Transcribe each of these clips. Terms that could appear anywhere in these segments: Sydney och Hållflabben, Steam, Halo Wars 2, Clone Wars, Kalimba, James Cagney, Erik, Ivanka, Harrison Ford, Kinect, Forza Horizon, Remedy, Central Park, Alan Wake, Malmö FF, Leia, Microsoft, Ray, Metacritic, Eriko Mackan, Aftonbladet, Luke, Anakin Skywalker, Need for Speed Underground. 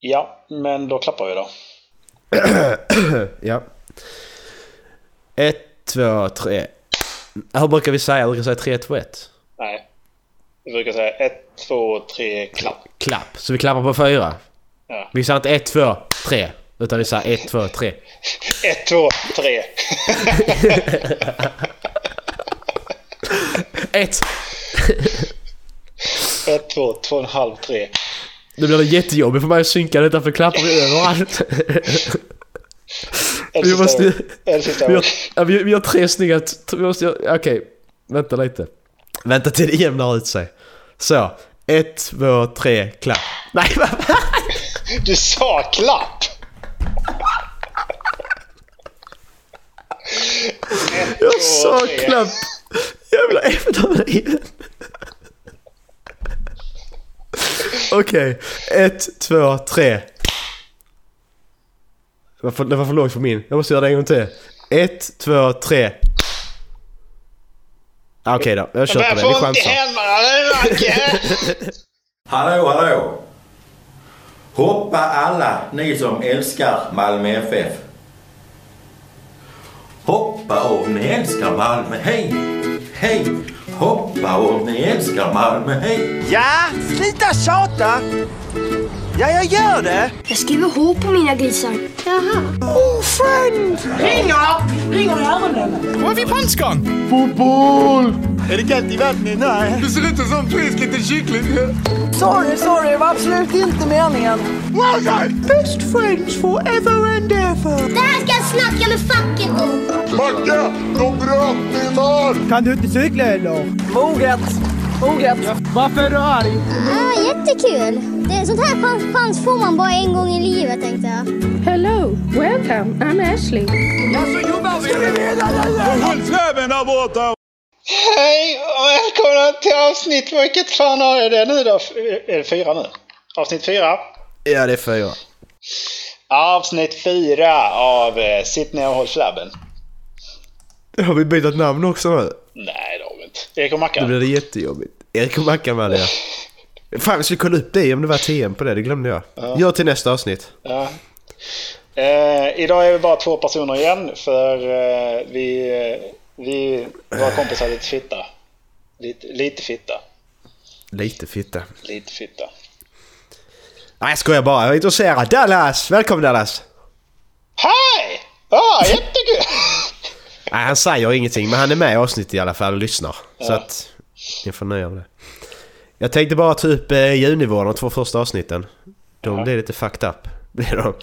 Ja, men då klappar vi då. Ja. 1, 2, 3. Hur brukar vi säga? Jag brukar säga 3, 2, 1. Nej. Vi brukar säga 1, 2, 3, klapp. Klapp, så vi klappar på 4. Ja. Vi säger inte 1, 2, 3. Utan vi säger 1, 2, 3. 1, 2, 3. 1, 1, 2, 2,5, 3. Det blir jättejobbigt för mig att synka detta, för klappar vi överallt. Vi har 3 snygga. Okej, vänta lite. Vänta till det jämnar ut sig. Så, 1, 2, 3, klapp. Nej, du sa klapp. 1, 2, 3. Jag sa klapp. Jävla efter mig. Okej, 1, 2, 3. Det var för lågt för min. Jag måste göra det en gång till. 1, 2, 3. Okej då, jag köper det. Vi chansar. Hallå, hallå. Hoppa alla ni som älskar Malmö FF. Hoppa om ni älskar Malmö, hej, hej. Hoppa om ni älskar Malmö, hej. Ja, sluta tjata. Ja, jag gör det. Jag skriver H på mina grisar. Jaha. Oh, friend! Ring upp! Ring upp i öronen. Var är vi panskan? Fotboll! Är det kallt i vattnet? Nej. Det ser ut som en frisk liten kyckling. Sorry, det var absolut inte meningen. Well done! Best friends forever and ever. Det här ska jag snacka med facken om. Macka, de bröt i mar! Kan du inte cykla eller? Moget. Varför då, Ari? Ah, jättekul. Det sånt här chans får man bara en gång i livet, tänkte jag. Hello, welcome, I'm Ashley. Jag så jobbar vi redan. Hej och välkomna till avsnitt, vilket fan är det nu då? Är det 4 nu? Avsnitt 4? Ja, det är 4. Avsnitt 4 av Sydney och Hållflabben. Har vi bytt namn också nu? Nej, det har vi inte. Eriko Mackan. Det blir jättejobbigt. Eriko Mackan var det. Fan, vi skulle kolla upp det om det var TM på det. Det glömde jag. Ja. Gör till nästa avsnitt. Ja. Idag är vi bara 2 personer igen. För vi våra kompisar lite fitta. Lite fitta. Nej, jag skojar bara. Jag är intresserad. Dallas! Välkommen, Dallas! Hej! Ja, jättekul! Nej, han säger ingenting. Men han är med i avsnittet i alla fall och lyssnar. Ja. Så att ni får nöja med det. Jag tänkte bara typ ljudnivån, de 2 första avsnitten. De blev lite fucked up. Blev de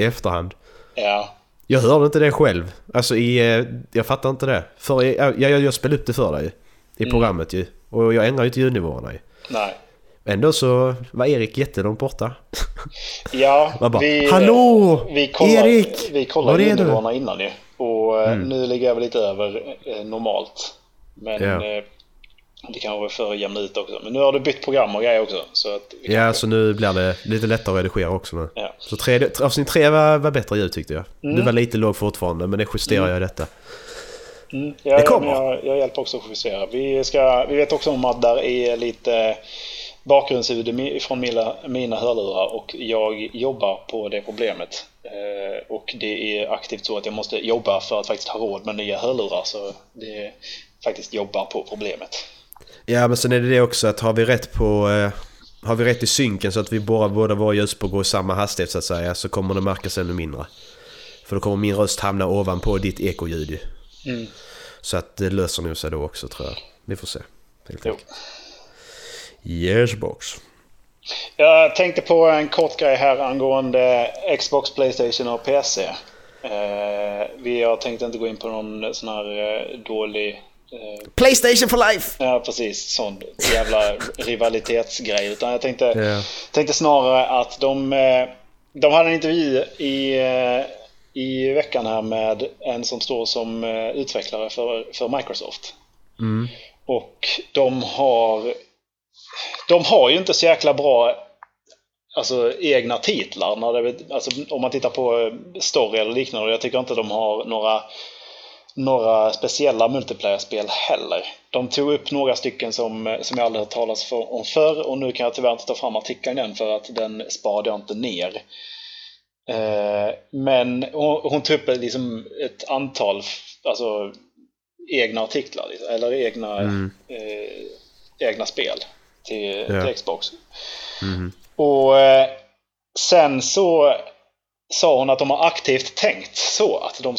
i efterhand. Ja. Jag hörde inte det själv. Alltså jag fattar inte det. För jag spelade upp det för dig i programmet ju. Och jag ändrar ju inte ljudnivåerna ju. Nej. Ändå så var Erik jättelångt borta. Ja. Man bara, hallå! Vi kollade ljudnivåerna innan ju. Och nu ligger jag väl lite över normalt. Men... Ja. Det kan vara för jämna ut också. Men nu har du bytt program och grejer också. Så att vi kan... så nu blir det lite lättare att redigera också nu. Ja. Så avsnitt 3 var bättre ljud, tyckte jag. Nu var lite låg fortfarande, men det justerar jag detta. Ja, det kommer. Jag hjälper också att justera. Vi vet också om att där är lite bakgrundsljud från mina hörlurar. Och jag jobbar på det problemet. Och det är aktivt så att jag måste jobba för att faktiskt ha råd med nya hörlurar. Så det faktiskt jobbar på problemet. Ja, men sen är det också att har vi rätt i synken så att vi båda våra ljudspår går i samma hastighet så att säga, så kommer det märkas ännu mindre. För då kommer min röst hamna ovanpå ditt ekoljud. Så att det löser nog sig då också, tror jag. Vi får se. Yes, box. Jag tänkte på en kort grej här angående Xbox, Playstation och PC. Jag tänkte inte gå in på någon sån här dålig... Playstation for life. Ja, precis, sån jävla rivalitetsgrej, utan jag tänkte snarare att de hade en intervju i veckan här med en som står som utvecklare för Microsoft. Och de har ju inte så jäkla bra, alltså, egna titlar när det, alltså, om man tittar på story eller liknande. Jag tycker inte de har några speciella multiplayer-spel heller. de tog upp några stycken som jag aldrig har talat om förr, och nu kan jag tyvärr inte ta fram artikeln än för att den sparade jag inte ner. Men hon tog upp liksom ett antal alltså egna artiklar eller egna spel till Xbox. Mm. Och sen så sa hon att de har aktivt tänkt så att de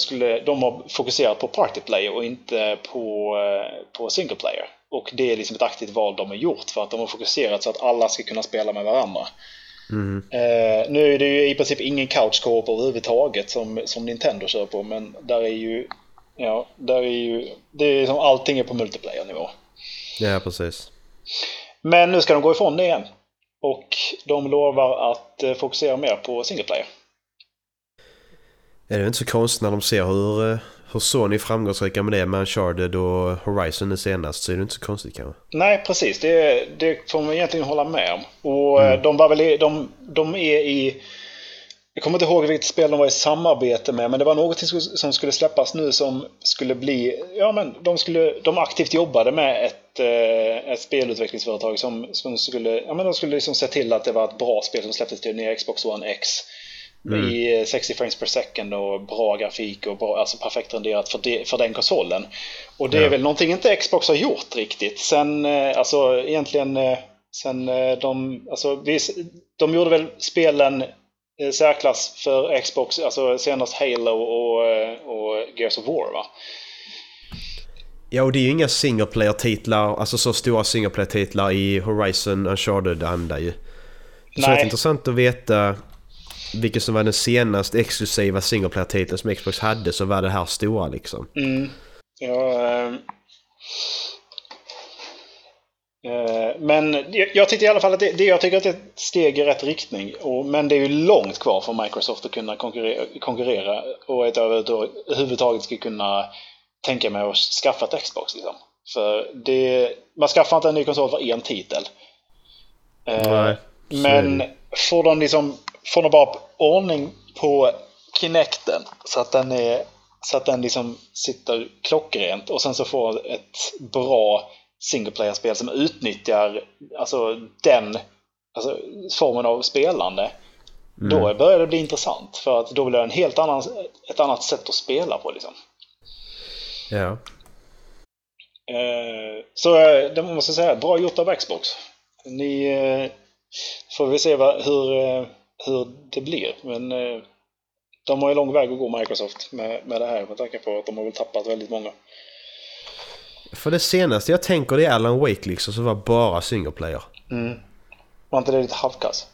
har fokuserat på party player och inte på single player. Och det är liksom ett aktivt val de har gjort för att de har fokuserat så att alla ska kunna spela med varandra. Mm. Nu är det ju i princip ingen couch co-op överhuvudtaget som Nintendo kör på, men där är ju det är liksom, allting är på multiplayer nivå. Ja, precis. Men nu ska de gå ifrån det igen. Och de lovar att fokusera mer på single player. Det är inte så konstigt när de ser hur Sony framgångsrika med det med Uncharted och Horizon är senast, så är det inte så konstigt kanske. Nej, precis. Det får man egentligen hålla med om. Och de var väl de är i... Jag kommer inte ihåg vilket spel de var i samarbete med, men det var något som skulle släppas nu som skulle bli... Ja, men de aktivt jobbade med ett spelutvecklingsföretag som skulle... Ja, men de skulle liksom se till att det var ett bra spel som släpptes till nya Xbox One X. I 60 frames per second och bra grafik och bra, alltså perfekt renderat för den konsolen. Och det är väl någonting inte Xbox har gjort riktigt sen, alltså egentligen sen de gjorde väl spelen särklass för Xbox, alltså senast Halo och Gears of War, va? Ja, och det är ju inga singleplayer-titlar, alltså så stora singleplayer-titlar i Horizon, Uncharted andra ju. Så det är intressant att veta vilket som var den senaste exklusiva singleplayer-titeln som Xbox hade, så var det här stora liksom. Men jag tycker i alla fall att jag tycker att det är ett steg i rätt riktning, men det är ju långt kvar för Microsoft att kunna konkurrera och att överhuvudtaget ska kunna tänka med att skaffa ett Xbox liksom. För man skaffar inte en ny konsol för en titel. Nej, men får de bara ordning på Kinecten så att den liksom sitter klockrent, och sen så får ett bra singleplayer-spel som utnyttjar den formen av spelande, då börjar det bli intressant, för att då blir det en helt annan, ett annat sätt att spela på liksom. Ja. Så det måste jag säga, bra gjort av Xbox. Ni får vi se hur det blir, men de har ju lång väg att gå, Microsoft, med det här, med tanke på att de har väl tappat väldigt många. För det senaste jag tänker det är Alan Wake liksom, så var bara singleplayer. Var inte det lite halvkass?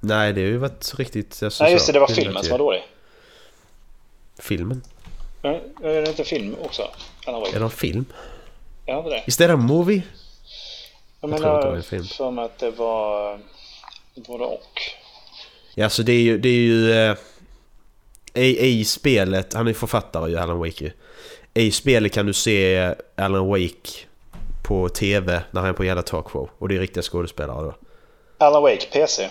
Nej, det har ju varit riktigt... Nej, just det, det var filmen som var dålig. Filmen? Nej, är det inte film också? Alan Wake. Är det en film? Ja, det är det. Is that a movie? Jag menar för att det var... både och. Ja, så det är ju i spelet, han är författare ju, Alan Wake. I spelet kan du se Alan Wake på TV när han är på en jävla talkshow, och det är riktiga skådespelare då. Alan Wake PC.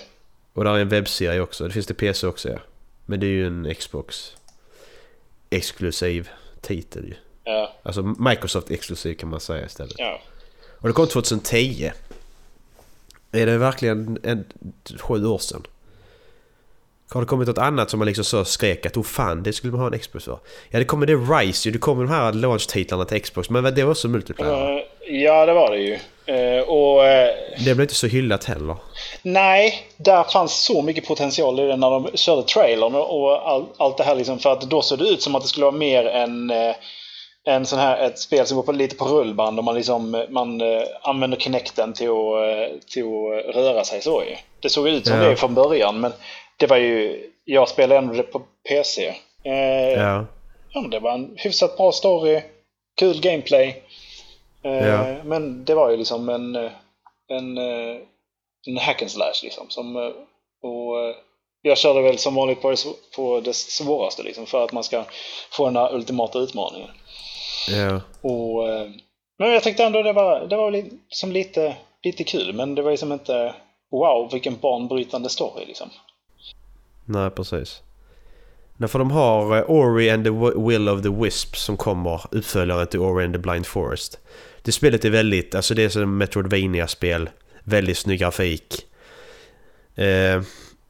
Och där är en webbserie också. Det finns det PC också, ja. Men det är ju en Xbox exklusiv titel ju. Ja. Alltså Microsoft exklusiv kan man säga istället. Ja. Och det kom 2010. Är det verkligen 7 år sedan? Har det kommit något annat som man liksom så skrek att fan, det skulle man ha en Xbox för? Ja, det kommer det Rise ju, det kommer de här launch-titlarna till Xbox, men det var också multiplayer. Ja, det var det ju. Det blev inte så hyllat heller. Nej, där fanns så mycket potential i det när de körde trailern och allt det här liksom, för att då såg det ut som att det skulle vara mer en sån här, ett spel som går på lite på rullband och man liksom använder Kinecten till att röra sig så ju. Det såg ut som det från början, men det var ju, jag spelade ändå på PC. Men det var en hyfsat bra story, kul gameplay. Men det var ju liksom en hack and slash liksom, och jag körde väl som vanligt på det svåraste liksom, för att man ska få den här ultimata utmaningen. Ja. Och men jag tänkte ändå det var liksom lite kul, men det var liksom inte wow vilken banbrytande story liksom. Nej, precis. Därför de har Ori and the Will of the Wisps som kommer, uppföljaren till Ori and the Blind Forest. Det spelet är väldigt, alltså det är som Metroidvania-spel, väldigt snygg grafik.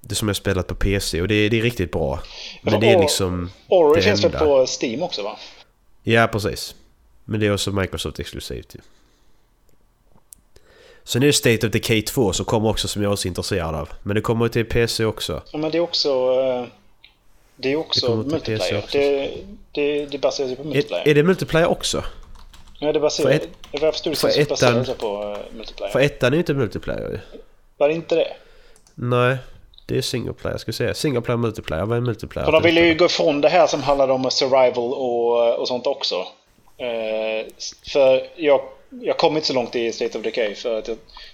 Det som jag spelat på PC, och det är riktigt bra. Men det är liksom Ori finns väl på Steam också, va? Ja, precis. Men det är också Microsoft exklusivt ju. Så nu är det State of Decay 2 som kommer också, som jag också är intresserad av. Men det kommer till PC också. Ja, men det är också... Det är också det multiplayer. Också. Det baserar sig på multiplayer. Är det multiplayer också? Ja, det baserar sig på multiplayer. För ettan är ju inte multiplayer. Var det inte det? Nej, det är singleplayer. Ska vi säga. Singleplayer, multiplayer. Vad är multiplayer? För de ville ju gå ifrån det här som handlar om survival och sånt också. För jag kom inte så långt i State of Decay för att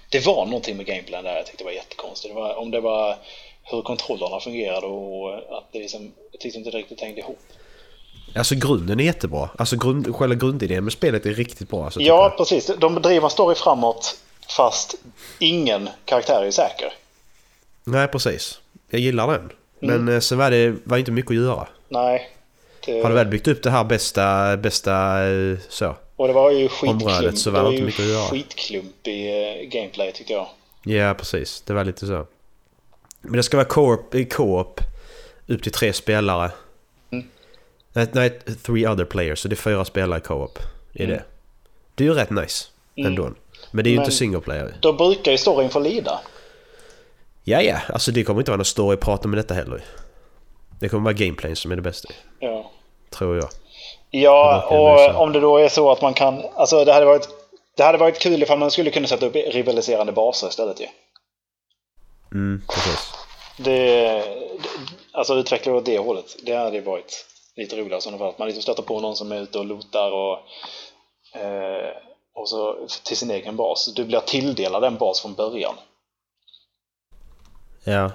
det var någonting med gameplayen där jag tyckte det var jättekonstigt. Om det var hur kontrollerna fungerade och att det liksom, jag tyckte inte riktigt hängde ihop. Alltså grunden är jättebra. Alltså själva grundidén med spelet är riktigt bra. Alltså, ja, precis. De bedriver story framåt fast ingen karaktär är säker. Nej, precis. Jag gillar den. Men sen var det inte mycket att göra. Nej. Det... Har du väl byggt upp det här bästa så? Och det var ju skitklumpig gameplay tyckte jag. Ja, precis. Det var lite så. Men det ska vara co-op upp till 3 spelare. Nej, 3 other players. Så det är 4 spelare co-op i det. Det är ju rätt nice ändå. Men det är ju inte single player. Då brukar ju storyn få lida. Ja, alltså det kommer inte vara någon story prata med detta heller. Det kommer vara gameplay som är det bästa. Ja. Tror jag. Ja, och om det då är så att man kan... Alltså det hade varit kul ifall man skulle kunna sätta upp rivaliserande baser istället ju. Precis. Alltså utvecklar åt det hållet. Det hade ju varit lite roligare som att man liksom stöter på någon som är ute och lotar och så till sin egen bas. Du blir tilldelad en bas från början. Ja.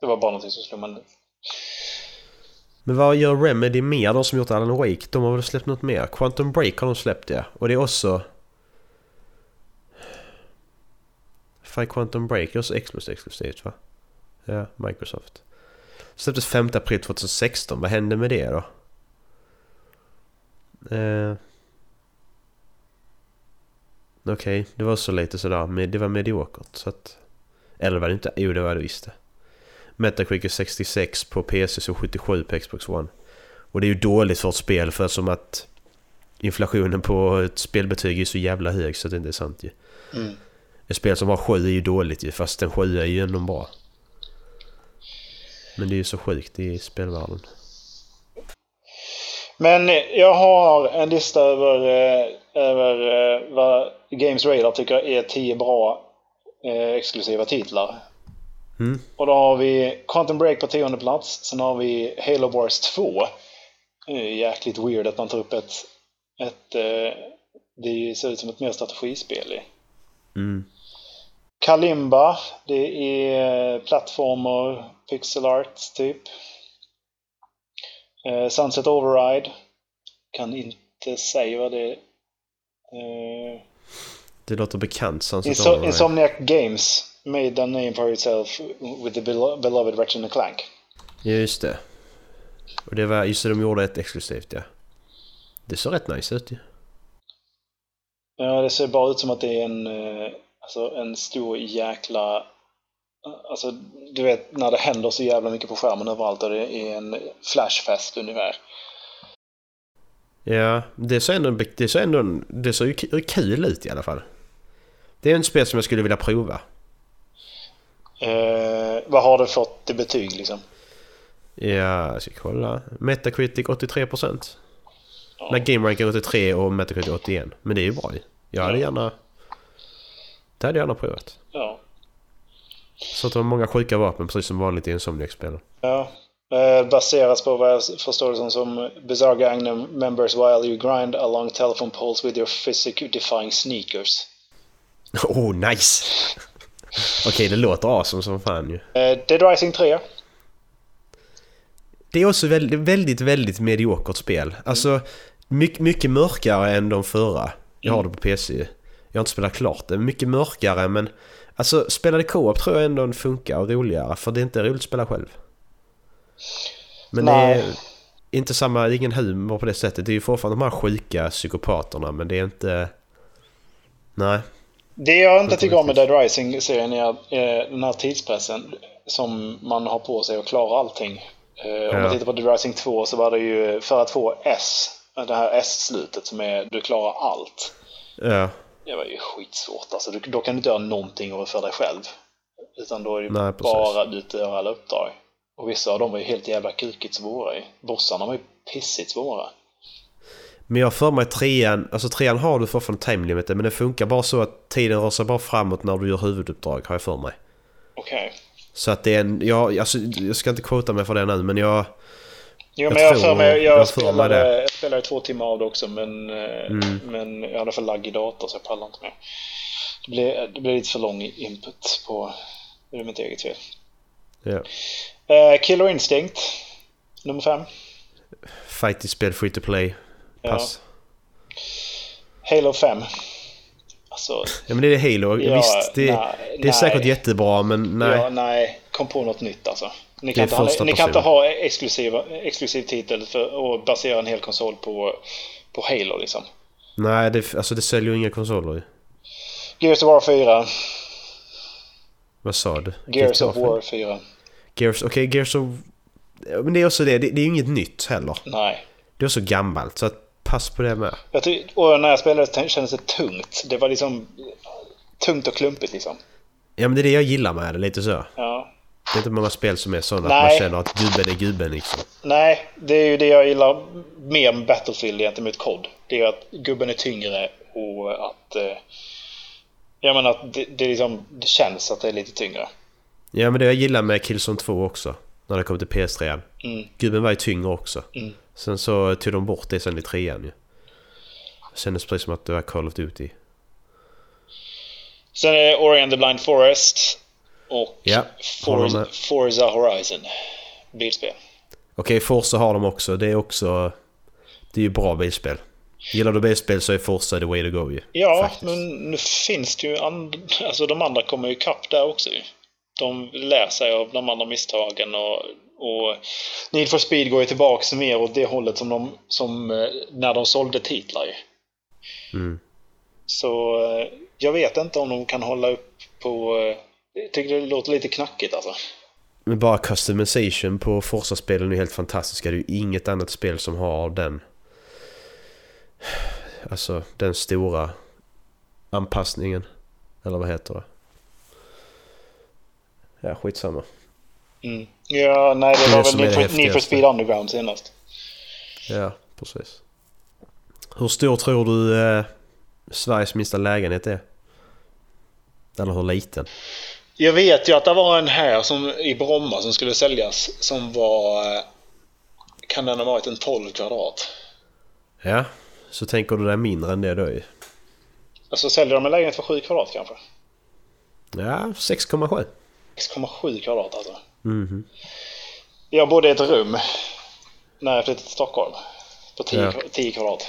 Det var bara någonting som slog man. Men vad gör Remedy mer, de som gjort Alan Wake? De har väl släppt något mer? Quantum Break har de släppt, ja. Och det är också... För Quantum Break är också Xbox exklusivt, va? Ja, Microsoft. Släpptes 5 april 2016. Vad hände med det då? Okej, det var så lite sådär. Men det var mediokert. Så att... Eller var det inte? Jo, det var det visst. Metacritic 66 på PC och 77 på Xbox One. Och det är ju dåligt för ett spel, för som att inflationen på ett spelbetyg är så jävla hög så att det inte är sant ju. Ett spel som har 7 är ju dåligt ju, fast den 7 är ju ändå bra. Men det är ju så sjukt i spelvärlden. Men jag har en lista över vad Games Radar tycker är 10 bra exklusiva titlar. Och då har vi Quantum Break på 10:e plats. Sen har vi Halo Wars 2. Det är jäkligt weird att man tar upp ett det ser ut som ett mer strategispel i. Kalimba, det är plattformer, pixel art typ. Sunset Override, kan inte säga vad det är. Det låter bekant. Insomniac Games made a name for itself with the beloved Ratchet & Clank. Ja, just det. Och det var just det, de gjorde ett exklusivt, ja. Det ser rätt nice ut, ja. Ja, det ser bara ut som att det är en stor jäkla... Alltså, du vet, när det händer så jävla mycket på skärmen överallt och det är en flashfest ungefär. Ja, det ser ju kul ut i alla fall. Det är en spel som jag skulle vilja prova. Vad har du fått i betyg liksom? Ja, jag ska kolla. Metacritic 83%. Ja. När Game Ranker 83 och Metacritic 81. Men det är ju bra. Det hade jag gärna provat. Ja. Så att det var många sjuka vapen, precis som vanligt i en Insomniac-spel. Ja. Baseras på vad jag förstår det som Bizarre Gang members while you grind along telephone poles with your physics-defying sneakers. Oh, nice! Okej, det låter awesome som fan ju. Dead Rising 3. Det är också väldigt, väldigt, väldigt mediokert spel. Alltså, mycket mörkare än de förra. Jag har det på PC. Jag har inte spelat klart det. Mycket mörkare, men alltså, spelade co-op tror jag ändå funkar och roligare, för det är inte roligt att spela själv. Men nej. Det är inte samma, ingen humor på det sättet. Det är ju fortfarande de här sjuka psykopaterna, men det är inte... Nej. Det jag inte tycker om med Dead Rising-serien är den här tidspressen som man har på sig och klarar allting. Ja. Om man tittar på Dead Rising 2 så var det ju för att få S, det här S-slutet som är du klarar allt. Ja. Det var ju skitsvårt. Alltså, då kan du inte göra någonting för dig själv. Utan då är det nej, bara du inte gör alla uppdrag. Och vissa av dem var ju helt jävla krukigt svåra. Bossarna var ju pissigt svåra. Men jag för mig trean, alltså trean har du fortfarande time limit, men det funkar bara så att tiden rör sig bara framåt när du gör huvuduppdrag, har jag för mig. Okej. Så att det är en, jag ska inte kvota mig för det nu, men jag... Jo, men jag spelade 2 timmar av det också, men jag hade för lagg i datorn så jag pallade inte med. Det blev lite för lång input på, det är mitt eget fel. Yeah. Killer Instinct nummer 5. Fighting spel, free to play. Pass. Ja. Halo 5. Alltså, ja, men det är Halo. Ja, visst, det är säkert jättebra, men nej. Ja, nej, kom på något nytt alltså. Ni kan inte ha exklusiv titel för, och basera en hel konsol på Halo liksom. Nej, det säljer ju inga konsoler. Gears of War 4. Vad sa du? Gears of War 4. Gears of... Men det är också det är ju inget nytt heller. Nej. Det är så gammalt, så att pass på det med. Och när jag spelade kändes det tungt. Det var liksom tungt och klumpigt liksom. Ja, men det är det jag gillar med det, lite så. Ja. Det är inte många spel som är sådana att man känner att gubben är gubben liksom. Nej, det är ju det jag gillar mer med Battlefield gentemot COD. Det är ju att gubben är tyngre och att... Jag menar att det känns att det är lite tyngre. Ja, men det jag gillar med Killzone 2 också. När det kom till PS3. Gubben var ju tyngre också. Sen så tog de bort det sen i 3an ju. Sen är det precis som att det var Call of Duty. Sen är Ori and the Blind Forest. Och Forza Horizon. Bilspel. Okej, Forza har de också. Det är ju bra bilspel. Gillar du bilspel så är Forza the way to go ju. Ja, faktiskt. Men nu finns det ju alltså de andra kommer ju kapp där också ju. De lär sig av de andra misstagen och Need for Speed går ju tillbaka mer åt det hållet som när de sålde titlar ju. Så jag vet inte om de kan hålla upp på... Jag tycker det låter lite knackigt alltså. Men bara customization på Forza-spelen är helt fantastiska. Det är ju inget annat spel som har den... Alltså den stora anpassningen. Eller vad heter det? Ja, skitsamma. Ja, nej, det var väl Need for Speed Underground senast. Ja, precis. Hur stor tror du Sveriges minsta lägenhet är? Eller hur liten? Jag vet ju att det var en här i Bromma som skulle säljas som var... Kan den ha varit en 12 kvadrat? Ja, så tänker du det är mindre än det då ju. Alltså säljer de en lägenhet för 7 kvadrat kanske? Ja, 6,7. 6,7 kvadrat alltså. Jag bodde i ett rum när jag flyttade till Stockholm på 10 kvadrat.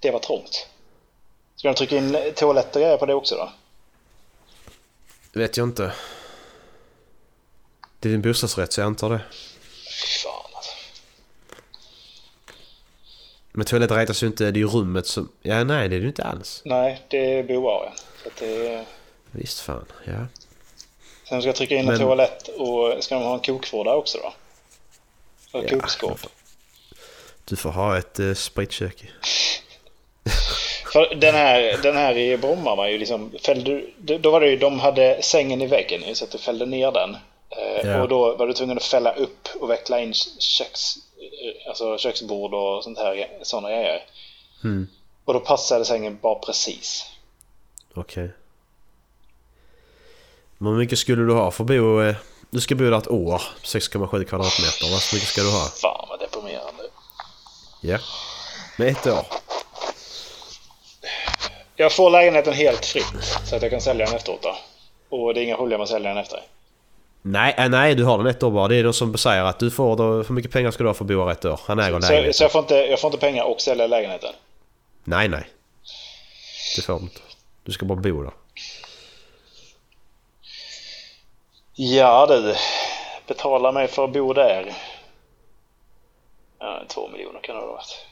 Det var trångt. Ska de trycka in toalett och grejer på det också då? Vet jag inte. Det är din bostadsrätt så jag antar det. Fan alltså. Men toalett räknas ju inte, det är ju rummet som... Ja, nej, det är det inte alls. Nej, det är boaren. Det... Visst fan, ja. Sen ska jag trycka in en toalett och ska de ha en kokvrå där också då? Och kokskåp. Du får ha ett spritkök. För den här i Bromma var ju liksom då var det ju, de hade sängen i väggen så att du fällde ner den. Och då var du tvungen att fälla upp och veckla in köksbord och såna grejer. Och då passade sängen bara precis. Okej. Men hur mycket skulle du ha för bo? Du ska bo där ett år, 6,7 kvadratmeter. Hur mycket ska du ha? Fan vad deprimerande. Ja, med ett år. Jag får lägenheten helt fritt så att jag kan sälja den efteråt då. Och det är inga problem att sälja den efter. Nej, du har den ett år bara. Det är de som säger att du får då, för mycket pengar ska du ha för att bo ett år. Han äger lägenheten. Så jag får inte pengar och sälja lägenheten? Nej. Det får du inte. Du ska bara bo där. Ja du, betala mig för att bo där. 2 miljoner kan det ha varit.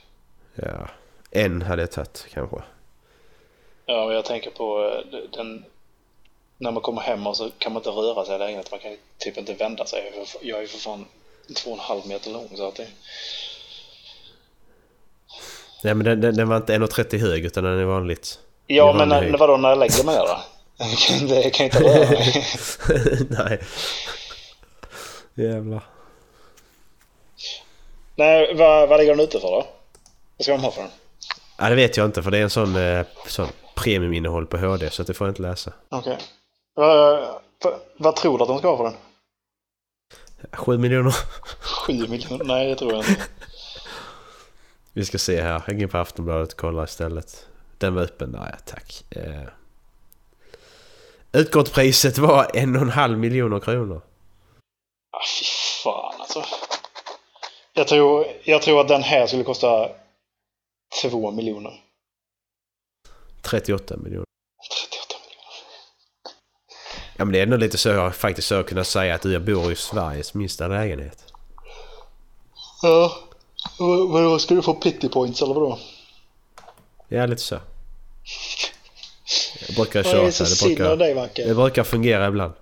Ja, en hade jag tagit kanske. Ja, och jag tänker på den, när man kommer hem och så kan man inte röra sig i lägenheten. Man kan typ inte vända sig. Jag är för fan 2,5 meter lång så att det... Nej, men den var inte 1,30 hög utan den är vanligt. Ja, men vadå, när jag lägger mig då? Det kan inte röra mig. Nej. Jävlar. Nej, vad ligger den ute för då? Vad ska de ha för den? Ja, det vet jag inte, för det är en sån premiuminnehåll på HD, så det får jag inte läsa. Okej. Okay. Vad tror du att de ska ha för den? 7 miljoner. 7 miljoner? Nej, det tror jag inte. Vi ska se här. Hänger på Aftonbladet och kollar istället. Den var öppen. Nej, tack. Utgångspriset var 1,5 miljoner kronor. Ah, fy fan alltså. Jag tror att den här skulle kosta 2 miljoner. 38 miljoner. 38 miljoner. Ja, men det är nog lite så jag faktiskt har kunnat säga att jag bor i Sveriges minsta lägenhet. Ja. Vadå, ska du få pity points eller vadå? Ja, lite så. Jag brukar köra så här. Det brukar fungera ibland.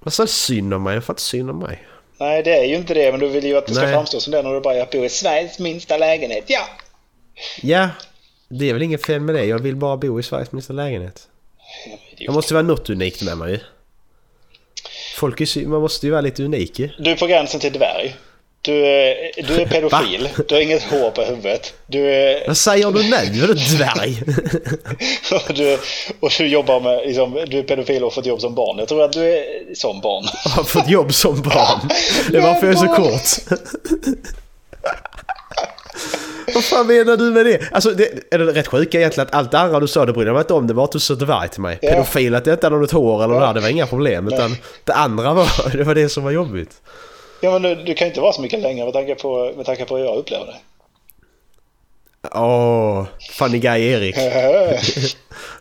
Vad sa synd om mig? Jag får inte synd om mig. Nej, det är ju inte det, men du vill ju att det ska framstå som det när du bara jag bor i Sveriges minsta lägenhet. Ja. Ja. Det är väl ingen fel med det. Jag vill bara bo i Sveriges minsta lägenhet. Det måste vara något unikt med mig. Man måste ju vara lite unik. Du är på gränsen till dvärg. Du är pedofil. Va? Du har inget hår på huvudet. Vad säger du nu? Är du dvärg? och du jobbar med liksom, du är pedofil och har fått jobb som barn. Jag tror att du är som barn. Jag har fått jobb som barn. Det var för så kort. Vad fan menar du med det? Alltså, det är det rätt sjuka egentligen att allt det andra du sa, det brydde mig inte om. Det var att du sa dvärg till mig. Ja. Pedofil, att det inte hade något hår eller det var inga problem. Nej. Utan det andra var det som var jobbigt. Ja, men du kan inte vara så mycket längre med tanke på hur jag upplever det. Funny guy Erik.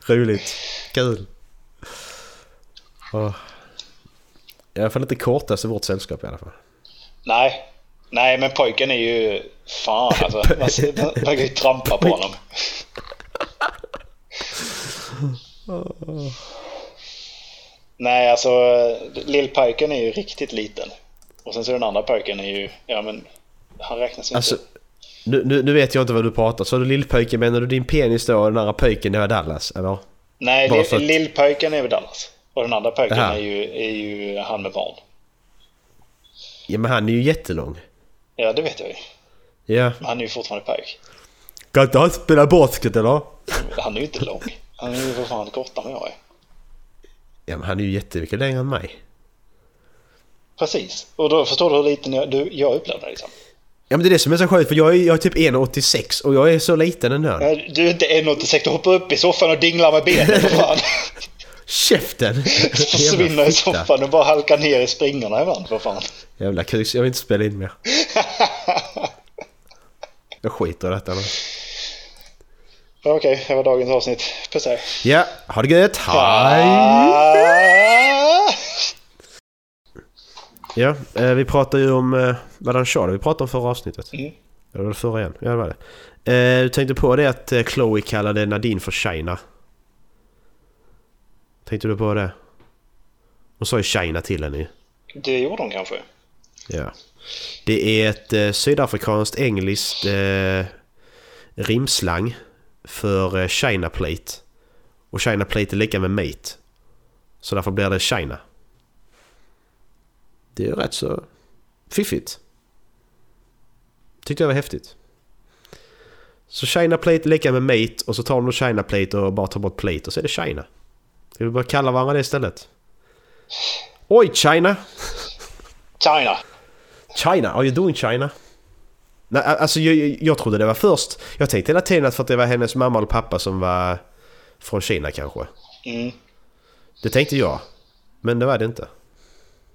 Roligt. Kul. Jag är fan inte kortast i vårt sällskap i alla fall. Nej, men pojken är ju... Fan, alltså. Man kan ju trampa på honom. Nej, alltså... Lillpojken är ju riktigt liten. Och sen så den andra pojken är ju... Ja, men han räknas ju alltså, inte. Nu vet jag inte vad du pratar. Så du lillpojken, menar du din penis då och den andra pojken är Dallas, eller? Nej, lillpojken är väl Dallas. Och den andra pojken är ju han med barn. Ja, men han är ju jättelång. Ja, det vet jag ju. Ja. Men han är ju fortfarande pojk. Kan inte han spela basket eller? Han är ju inte lång. Han är ju för fan kortare än jag är. Ja, men han är ju jättemycket längre än mig. Precis. Och då förstår du hur liten jag upplevde liksom. Ja, men det är det som är så skönt. För jag är typ 1,86 och jag är så liten än här. Nej, du är inte 1,86. Du hoppar upp i soffan och dinglar med benet för fan. Käften. Försvinner i soffan och bara halkar ner i springorna ibland för fan. Jävla kus, jag vill inte spela in mer. Jag skiter i detta nu. Okej, det var dagens avsnitt. Puss här. Ja, ha det gött. Hej. Ja, vi pratade ju om vad han körde. Vi pratade om förra avsnittet. Eller det förra igen. Ja, det var det. Du tänkte på det att Chloe kallade Nadine för China. Tänkte du på det? Hon sa ju China till henne. Det gjorde hon kanske. Ja. Det är ett sydafrikanskt engelskt rimslang för China Plate. Och China Plate är lika med mate. Så därför blir det China. Det är rätt så fiffigt. Tyckte jag var häftigt. Så China Plate är lika med mate. Och så tar de China Plate och bara tar bort plate. Och så är det China. Ska vi bara kalla varandra det istället? Oj, China! China, are you doing China? Nej, alltså jag trodde det var först. Jag tänkte hela tiden att för att det var hennes mamma och pappa som var från Kina kanske. Mm. Det tänkte jag. Men det var det inte.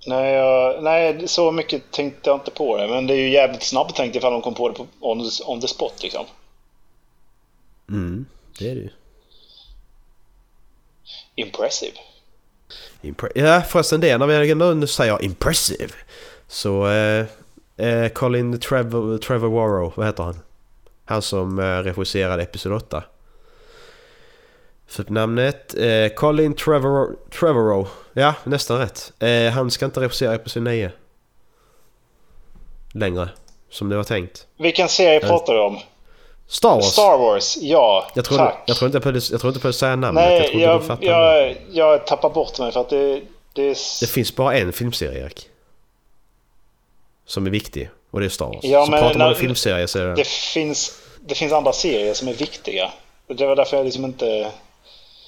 Nej, så mycket tänkte jag inte på det. Men det är ju jävligt snabbt tänkt ifall de kom på det på on the spot liksom. Mm, det är det ju. Impressive. Ja, förresten det, när vi nu säger jag impressive, så Colin Trevorrow, vad heter han? Han som regisserade episod 8. För namnet Colin Trevorrow. Ja, nästan rätt. Han ska inte regissera episod 9 längre, som det var tänkt. Vilken serie pratar du om? Star Wars. Star Wars, ja. Jag tror inte på att säga namnet. Nej, jag tappar bort mig för att det finns bara en filmserie, Erik, som är viktig, och det är Star Wars. Ja, så men pratar man om filmserier så är det... Det finns andra serier som är viktiga. Det var därför jag liksom inte...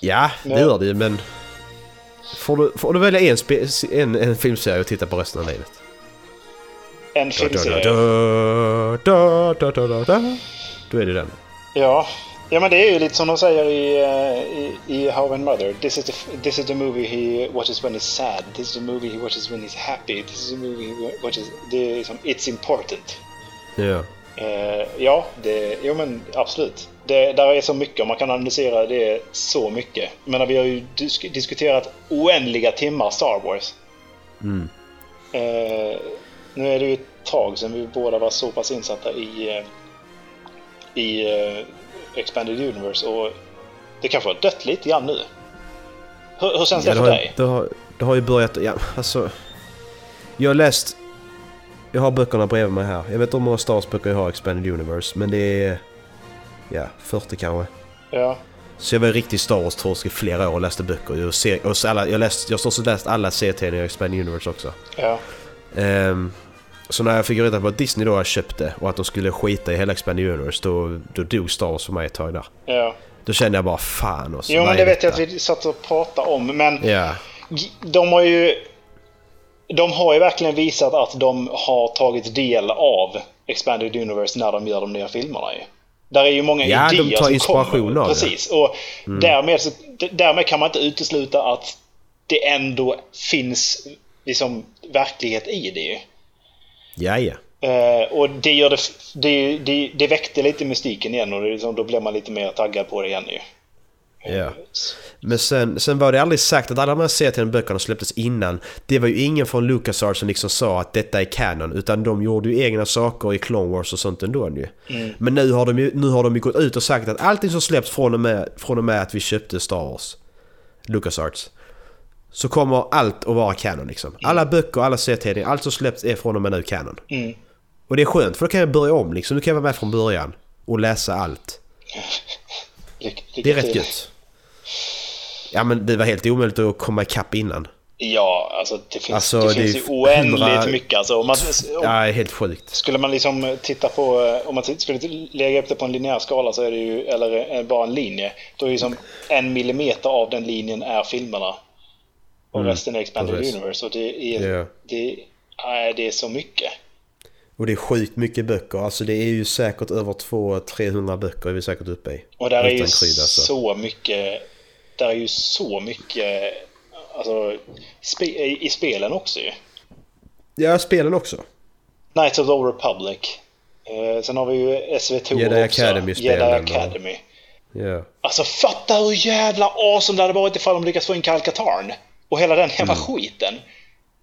Ja, det gör det, men... Får du välja en filmserie och titta på resten av livet? En filmserie? Då är det den. Ja. Ja, men det är ju lite som de säger i How I Met Mother. This is the movie he watches when he's sad. This is the movie he watches when he's happy. This is the movie he watches... Det är liksom, it's important. Ja. Ja, det... Jo, men absolut. Det där är så mycket, och man kan analysera det så mycket. Men vi har ju diskuterat oändliga timmar Star Wars. Mm. Nu är det ju ett tag sedan vi båda var så pass insatta i Expanded Universe, och det kanske har dött lite grann nu. Hur känns det för dig? Det har ju börjat... Ja, alltså, jag har böckerna bredvid mig här. Jag vet inte hur många Star Wars-böcker jag har Expanded Universe, men det är... Ja, 40 kanske. Ja. Så jag var riktigt Star Wars-torsk i flera år och läste böcker. Jag har läst alla serietidningar i Expanded Universe också. Ja. Så när jag fick reda på att Disney då köpte och att de skulle skita i hela Expanded Universe, då dog Star Wars för mig ett tag där. Ja. Då kände jag bara fan och så. Jo, men det vet jag att vi satt och pratade om, men ja. De har ju verkligen visat att de har tagit del av Expanded Universe när de gör de nya filmerna ju. Där är ju många idéer som inspiration kommer. Precis. Och därmed kan man inte utesluta att det ändå finns liksom verklighet i det ju. Jaja. Och det väckte lite mystiken igen, och liksom, då blev man lite mer taggad på det igen ju. Ja. Men sen var det aldrig sagt att alla de här serietidningböckerna släpptes innan. Det var ju ingen från LucasArts som liksom sa att detta är canon, utan de gjorde ju egna saker i Clone Wars och sånt ändå ju. Mm. Men nu har de ju gått ut och sagt att allting som släpps från och med att vi köpte Star Wars, LucasArts, så kommer allt att vara canon liksom. Alla böcker, alla serietidningar, allt som släpps är från och med nu canon. Mm. Och det är skönt, för då kan jag börja om liksom. Du kan vara med från början och läsa allt. Det är rätt gött. Ja, men det var helt omöjligt att komma ikapp innan. Ja, alltså det finns ju oändligt mycket alltså, är helt sjukt. Skulle man liksom titta på, om man skulle lägga upp det på en linjär skala, så är det ju, eller bara en linje, då är ju som 1 millimeter av den linjen är filmerna och resten är Expanded Universe, och det är så mycket. Och det är sjukt mycket böcker. Alltså det är ju säkert över 200-300 böcker är vi säkert uppe i. Och där är ju så mycket... Där är ju så mycket... Alltså, i spelen också ju. Ja, spelen också. Knights of the Old Republic. Sen har vi ju SV2 Jedi också. Jedi Academy. Yeah. Alltså fatta hur jävla awesome det hade varit ifall de lyckas få in Kyle Katarn. Och hela den jävla skiten.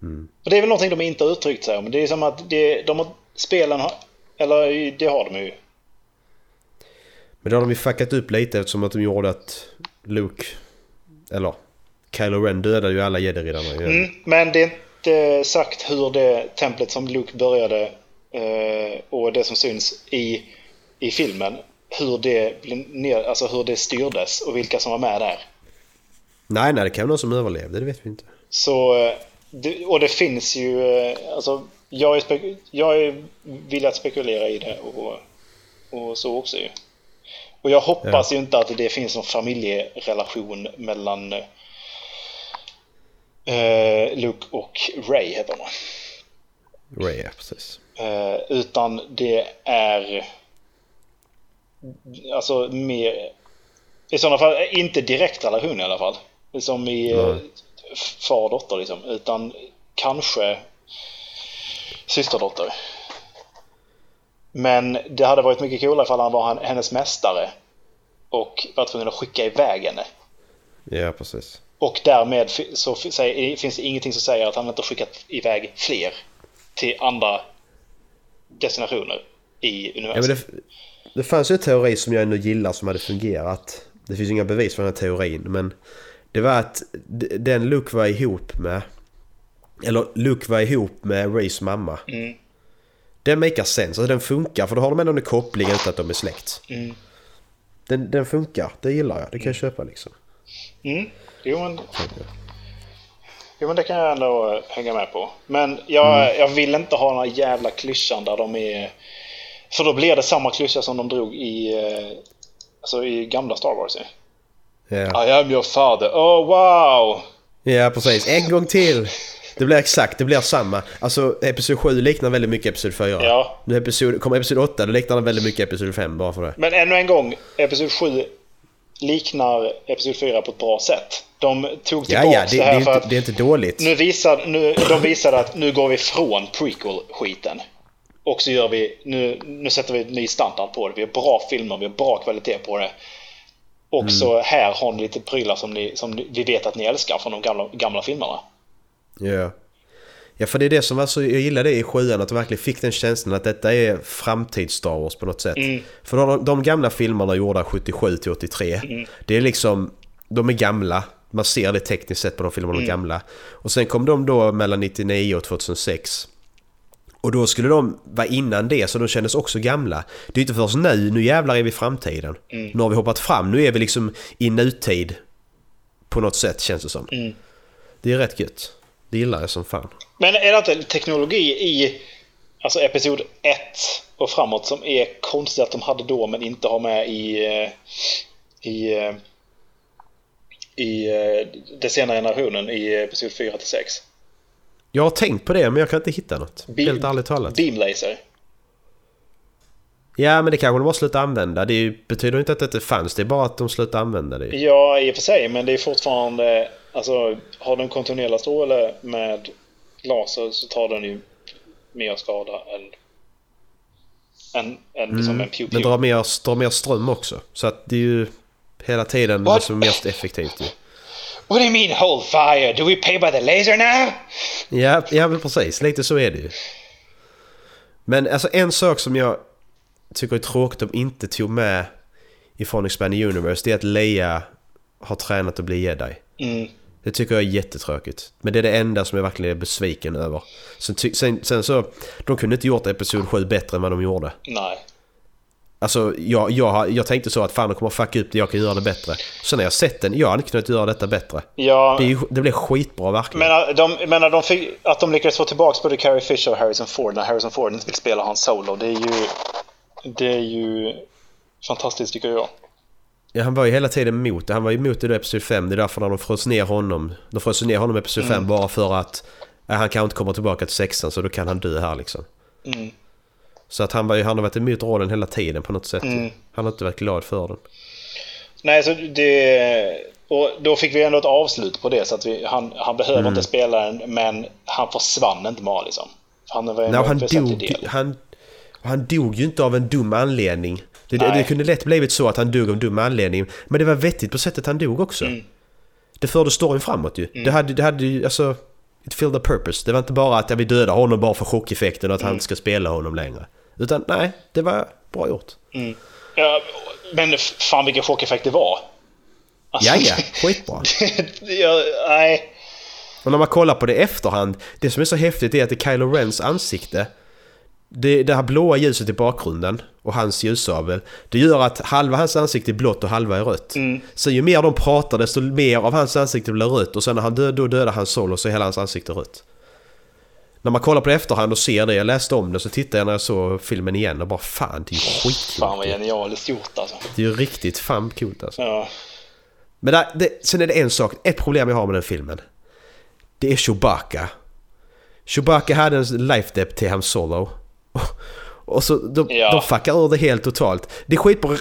Mm. Och det är väl någonting de inte har uttryckt sig om. Det är som att de har... Spelen har... Eller det har de ju. Men då har de ju fuckat upp lite, eftersom att de gjorde att Luke... Eller... Kylo Ren dödade ju alla jediridarna. Men det är inte sagt hur det templet som Luke började... och det som syns i filmen... Hur det styrdes och vilka som var med där. Nej, det kan vara någon som överlevde. Det vet vi inte. Så... och det finns ju... Alltså... Jag vill att spekulera i det och så också ju. Och jag hoppas ju inte att det finns någon familjerelation mellan Luke och Ray heter man. Ray, ja, precis. Utan det är alltså mer i sådana fall inte direkt relation i alla fall. Som i far och dotter liksom, utan kanske systerdotter. Men det hade varit mycket coolare ifall han var hennes mästare och var tvungen att skicka iväg henne. Ja, precis. Och därmed så finns det ingenting som säger att han inte har skickat iväg fler till andra destinationer i universum. Ja, det fanns ju en teori som jag ändå gillar som hade fungerat. Det finns inga bevis för den här teorin, men det var att den Luke var ihop med, eller Luke var ihop med Rays mamma. Mm. Den makar sense, alltså den funkar, för då har de ändå en koppling utan att de är släkt. Mm. Den funkar, det gillar jag, det kan jag köpa liksom. Mm. Jo men det kan jag ändå hänga med på. Men jag vill inte ha några jävla klyschan där de är, för då blir det samma klyscha som de drog i gamla Star Wars. Yeah. I am your father. Oh wow. Ja, yeah, precis. En gång till. Det blir exakt, det blir samma. Alltså episod 7 liknar väldigt mycket episod 4. Ja. Nu kommer episod 8, då liknar den väldigt mycket episod 5 bara för det. Men ännu en gång, episod 7 liknar episod 4 på ett bra sätt. De tog tillbaka det här, för att det är inte dåligt. De visade att nu går vi från prequel-skiten. Och så gör vi nu sätter vi en ny standard på det. Vi har bra filmer, vi har bra kvalitet på det. Och så här har ni lite prylar som vi vet att ni älskar från de gamla filmerna. Yeah. Ja, för det är det som var så, jag gillade det i sjuan, att jag verkligen fick den känslan att detta är framtids Star Wars på något sätt. För de gamla filmerna gjorda 77-83, det är liksom, de är gamla, man ser det tekniskt sett på de filmerna, de gamla. Och sen kom de då mellan 99 och 2006, och då skulle de vara innan det, så de kändes också gamla. Det är inte först nu jävlar är vi i framtiden. Nu har vi hoppat fram, nu är vi liksom i nutid på något sätt, känns det som. Det är rätt gött. Det gillar jag som fan. Men är det inte teknologi i, alltså episod 1 och framåt, som är konstigt att de hade då men inte har med i den senare generationen i episod 4 till 6? Jag har tänkt på det, men jag kan inte hitta något. Helt ärligt talat. Beamlaser. Ja, men det kanske de bara slutar använda. Det betyder inte att det fanns, det är bara att de slutar använda det. Ja, i och för sig, men det är fortfarande, alltså har de kontinuerliga stråle med laser så tar den ju mer skada än liksom en pew-pew. Den drar mer ström också, så att det är ju hela tiden det som är mest effektivt ju. What do you mean hold fire? Do we pay by the laser now? Ja, men precis, lite så är det ju. Men alltså en sak som jag tycker är tråkigt de inte tog med ifrån Expanded Universe, det är att Leia har tränat att bli Jedi. Det tycker jag är jättetråkigt. Men det är det enda som jag verkligen är besviken över. Sen så, de kunde inte gjort episod 7 bättre än vad de gjorde. Nej. Alltså jag tänkte så att fan, de kommer fucka upp det, jag kan göra det bättre. Sen när jag sett den, jag hade inte kunnat göra detta bättre. Ja. Det blev skitbra verkligen. Att de lyckades få tillbaka både Carrie Fisher och Harrison Ford när Harrison Ford inte vill spela Han Solo, det är ju fantastiskt tycker jag. Ja, han var ju hela tiden emot det. Han var ju emot det i episod 5. Det är därför när de frös ner honom. De frös ner honom i episod 5 bara för att han kan inte komma tillbaka till 16, så då kan han dö här liksom. Så att han har varit emot rollen hela tiden på något sätt. Han har inte varit glad för den. Nej, så det, och då fick vi ändå ett avslut på det, så att han behöver inte spela den, men han försvann inte med liksom. Han dog ju inte av en dum anledning. Det kunde lätt blivit så att han dog av dum anledning, men det var vettigt på sättet han dog också. Det förde storyn framåt ju. Det hade ju, alltså it filled the purpose. Det var inte bara att jag vill döda honom bara för chockeffekten och att han ska spela honom längre, utan nej, det var bra gjort. Ja, men fan vilken chockeffekt det var alltså. Jaja, skitbra. Nej. Och när man kollar på det efterhand, det som är så häftigt är att det är Kylo Rens ansikte, det här blåa ljuset i bakgrunden och hans ljussabel, det gör att halva hans ansikte är blått och halva är rött. Så ju mer de pratar, desto mer av hans ansikte blir rött, och sen när han dödar Han Solo, så är hela hans ansikte rött. När man kollar på det efterhand och ser det, jag läste om det, så tittar jag när jag såg filmen igen och bara fan, det är ju skitcoolt. Fan vad genialiskt gjort alltså. Det är ju riktigt fan coolt alltså. Ja. Men sen är det en sak, ett problem jag har med den filmen, det är Chewbacca. Chewbacca hade en life debt till Han Solo. Och så de fuckar ur det helt totalt. Det är skit på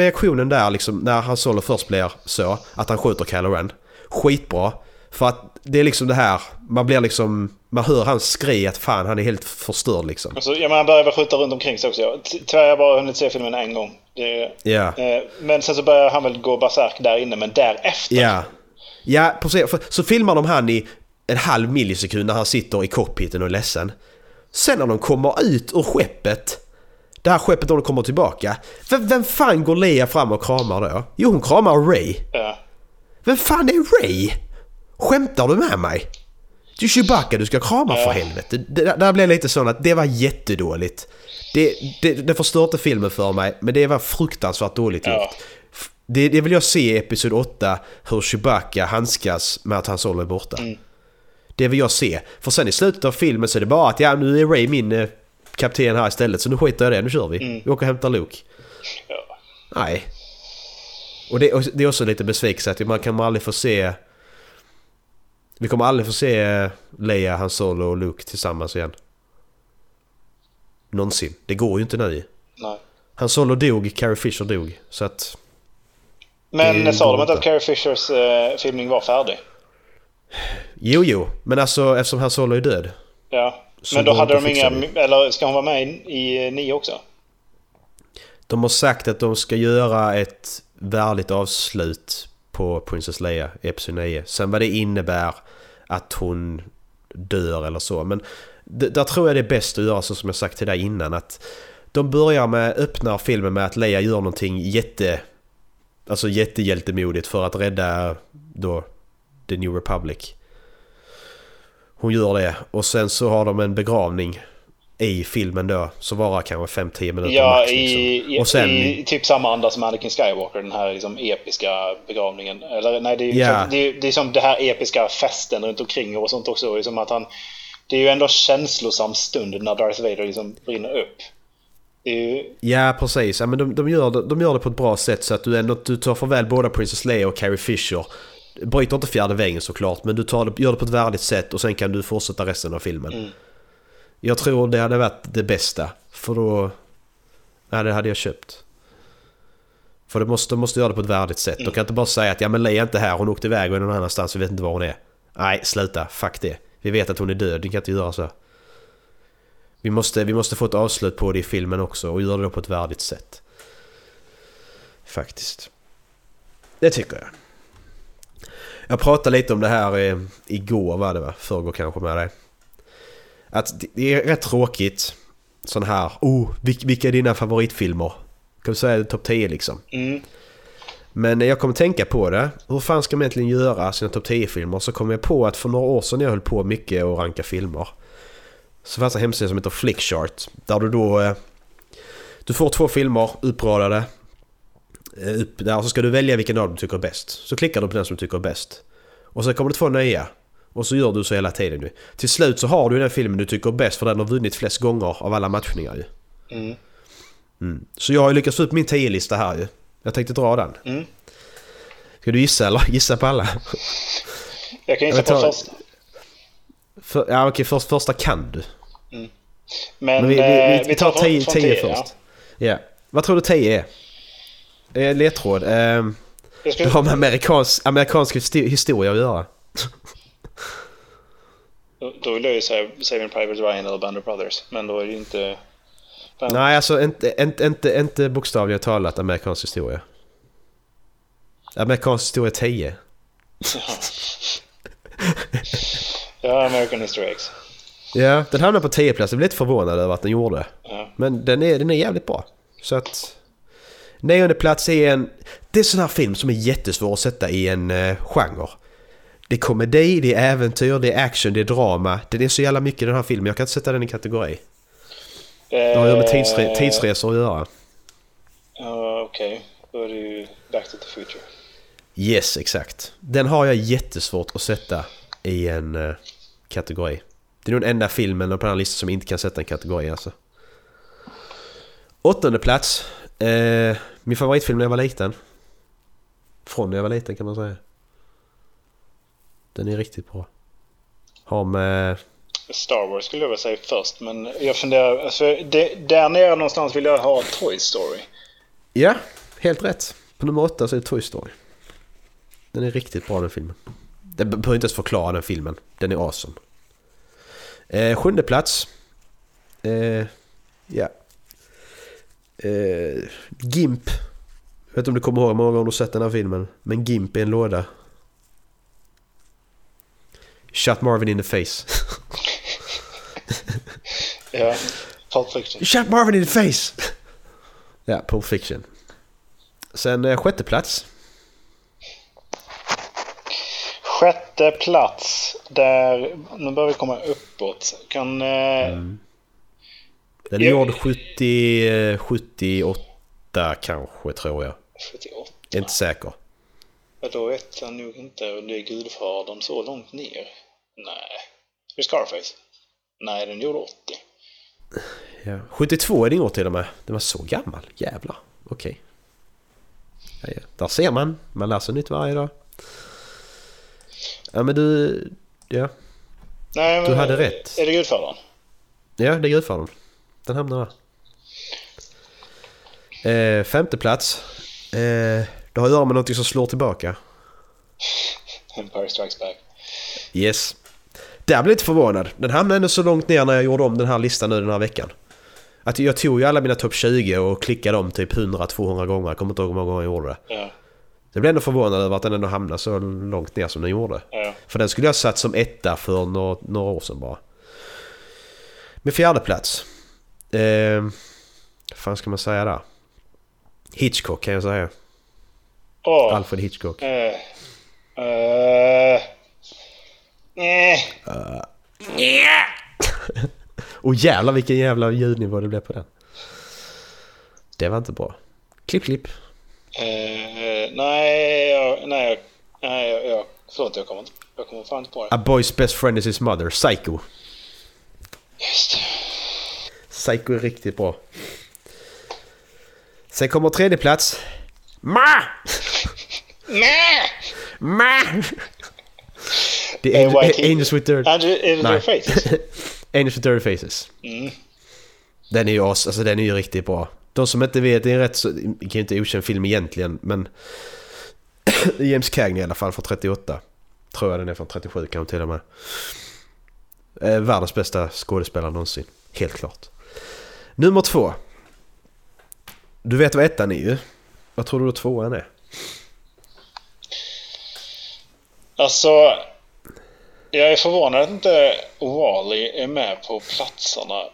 reaktionen där liksom, när Han Solo först blir så att han skjuter Kylo Ren. Skitbra. För att det är liksom det här, man blir liksom, man hör hans skri att fan, han är helt förstörd liksom. Alltså, ja, men han börjar väl skjuta runt omkring sig också. Tyvärr jag bara hunnit se filmen en gång. Men sen så börjar han väl gå berserk där inne, men därefter. Ja. Ja, precis. Så filmar de han i en halv millisekund när han sitter i cockpiten och är ledsen. Sen när de kommer ut ur skeppet, det här skeppet då de kommer tillbaka, vem fan går Leia fram och kramar då? Jo, hon kramar Ray. Ja. Vem fan är Ray? Skämtar du med mig? Du Chewbacca, du ska krama för helvete. Det blev lite sån att det var jättedåligt. Det förstörde filmen för mig, men det var fruktansvärt dåligt gjort. Det vill jag se i episod 8, hur Chewbacca handskas med att Han Solo är borta. Mm. Det vill jag se. För sen i slutet av filmen så är det bara att ja, nu är Ray min kapten här istället, så nu skiter jag det, nu kör vi. Vi åker och hämtar Luke. Ja. Nej. Och det är också lite besvikelse att man kan aldrig få se. Vi kommer aldrig få se Leia, Han Solo och Luke tillsammans igen. Någonsin. Det går ju inte nu. Nej. Han Solo dog, Carrie Fisher dog. Så att. Men sa de inte att Carrie Fishers filmning var färdig? Jo. Men alltså, eftersom Han Solo är död. Ja. Men då hade de inga... Eller ska hon vara med i 9 också? De har sagt att de ska göra ett värdigt avslut på Princess Leia i episode 9. Sen vad det innebär att hon dör eller så. Men där tror jag det är bäst att göra så som jag sagt till dig innan. Att de börjar med, öppnar filmen med att Leia gör någonting jättehjältemodigt för att rädda då The New Republic. Hon gör det. Och sen så har de en begravning i filmen då, så varar kanske 5-10 minuter max, liksom. Och sen, i typ samma anda som Anakin Skywalker, den här liksom episka begravningen. Eller nej, det är som det här episka festen runt omkring och sånt också, liksom att han, det är ju ändå känslosam stund när Darth Vader liksom brinner upp. Ja, precis. Ja, men de gör det på ett bra sätt så att du tar farväl både Princess Leia och Carrie Fisher. Bryter inte fjärde vägen såklart, men gör det på ett värdigt sätt och sen kan du fortsätta resten av filmen. Mm. Jag tror det hade varit det bästa, för då det hade jag köpt. För det måste göra det på ett värdigt sätt. De kan inte bara säga att ja, men Leia är inte här, hon åkte iväg och är någon annanstans, vi vet inte var hon är. Nej, sluta, fuck det. Vi vet att hon är död, det kan inte göra så. Vi måste få ett avslut på det i filmen också och göra det på ett värdigt sätt. Faktiskt. Det tycker jag. Jag pratade lite om det här igår, vad det var, förrgår kanske med dig. Att det är rätt tråkigt sån här, vilka är dina favoritfilmer? Kan du säga topp 10 liksom? Mm. Men när jag kom att tänka på det, hur fan ska man egentligen göra sina topp 10-filmer? Så kom jag på att för några år sedan jag höll på mycket att ranka filmer. Så fanns en hemsida som heter Flickchart, där du då du får 2 filmer uppradade. Där så ska du välja vilken av du tycker är bäst. Så klickar du på den som du tycker är bäst. Och så kommer det 2 nya. Och så gör du så hela tiden nu. Till slut så har du den filmen du tycker är bäst, för den har vunnit flest gånger av alla matchningar ju. Mm. Mm. Så jag har ju lyckats få upp min 10-lista här ju. Jag tänkte dra den. Mm. Ska du gissa eller? Gissa på alla? Jag kan gissa på första. Okej, första kan du. Mm. Men vi tar 10 först. Ja. Yeah. Vad tror du 10 är? Ledtråd. Det har med amerikansk historia att göra. Då vill jag ju säga Saving Private Ryan eller Band of Brothers, men då är det inte... Nej, alltså inte bokstavligt talat amerikansk historia. Amerikansk historia 10. Ja, American History X. Ja, den hamnar på 10 plats. Jag blev lite förvånad över att den gjorde. Ja. Men den är jävligt bra. Så att... 9:e plats är en... Det är sån här film som är jättesvår att sätta i en genre. Det är komedi, det är äventyr, det är action, det är drama. Det är så jävla mycket i den här filmen. Jag kan inte sätta den i kategori. Det har ju med tidsresor att göra. Okej. Då är det ju Back to the Future. Yes, exakt. Den har jag jättesvårt att sätta i en kategori. Det är nog den enda filmen på den här listan som inte kan sätta en kategori. Alltså. 8:e plats. Min favoritfilm när jag var liten. Från när jag var liten kan man säga. Den är riktigt bra. Har med... Star Wars skulle jag väl säga först, men jag funderar... Alltså, där nere någonstans vill jag ha Toy Story. Ja, helt rätt. På nummer 8 så är det Toy Story. Den är riktigt bra, den filmen. Den behöver inte ens förklara den filmen. Den är awesome. 7:e plats. Gimp. Jag vet inte om du kommer ihåg hur många gånger du sett den här filmen. Men Gimp är en låda. Shut Marvin in the face. Ja, Pulp Fiction. Shut Marvin in the face. Ja, Pulp Fiction. Sen sjätte plats. Sjätte plats, där nu börjar vi komma uppåt. Kan den är gjord 78 kanske, tror jag. 78. Jag är inte säker. Ja, då vet jag nog inte. Och det är Gudfadern så långt ner. Nej. Det är Scarface. Nej, den gjorde 80. Ja. 72 är den år till och med. Den var så gammal. Jävlar. Okej. Okay. Ja. Där ser man. Man läser nytt varje dag. Ja, men du... Ja. Nej, men du hade rätt. Är det Gudfadern? Ja, det är Gudfadern. Den hamnar där. Femte plats. Det har att göra med något som slår tillbaka. Empire Strikes Back. Yes. Där blev jag lite förvånad. Den hamnade ändå så långt ner när jag gjorde om den här listan nu den här veckan. Att jag tog ju alla mina topp 20 och klickade om typ 100-200 gånger. Jag kommer inte ihåg hur många gånger jag gjorde det. Ja. Jag blev ändå förvånad över att den ändå hamnade så långt ner som den gjorde. Ja. För den skulle jag satt som etta för några år sedan bara. Med fjärde plats. Vad fan ska man säga där? Hitchcock kan jag säga. Alfred Hitchcock. Och jävlar vilken jävla ljudnivå det blev på den. Det var inte bra. Klipp. Nej, förlåt, jag kommer fan inte på det. A boy's best friend is his mother. Psycho. Just det. Psycho är riktigt bra. Sen kommer tredje plats. Ma! Det är Angels with Dirty Faces. Mm. Den är ju alltså den är ju riktigt bra. De som inte vet, det är en rätt så kan ju inte okänd film egentligen, men James Cagney i alla fall från 38. Tror jag den är från 37 kan man till och med. Världens bästa skådespelare någonsin, helt klart. Nummer 2. Du vet vad ettan är ju. Vad tror du då tvåan är? Alltså, jag är förvånad att inte Wall-E är med på platserna.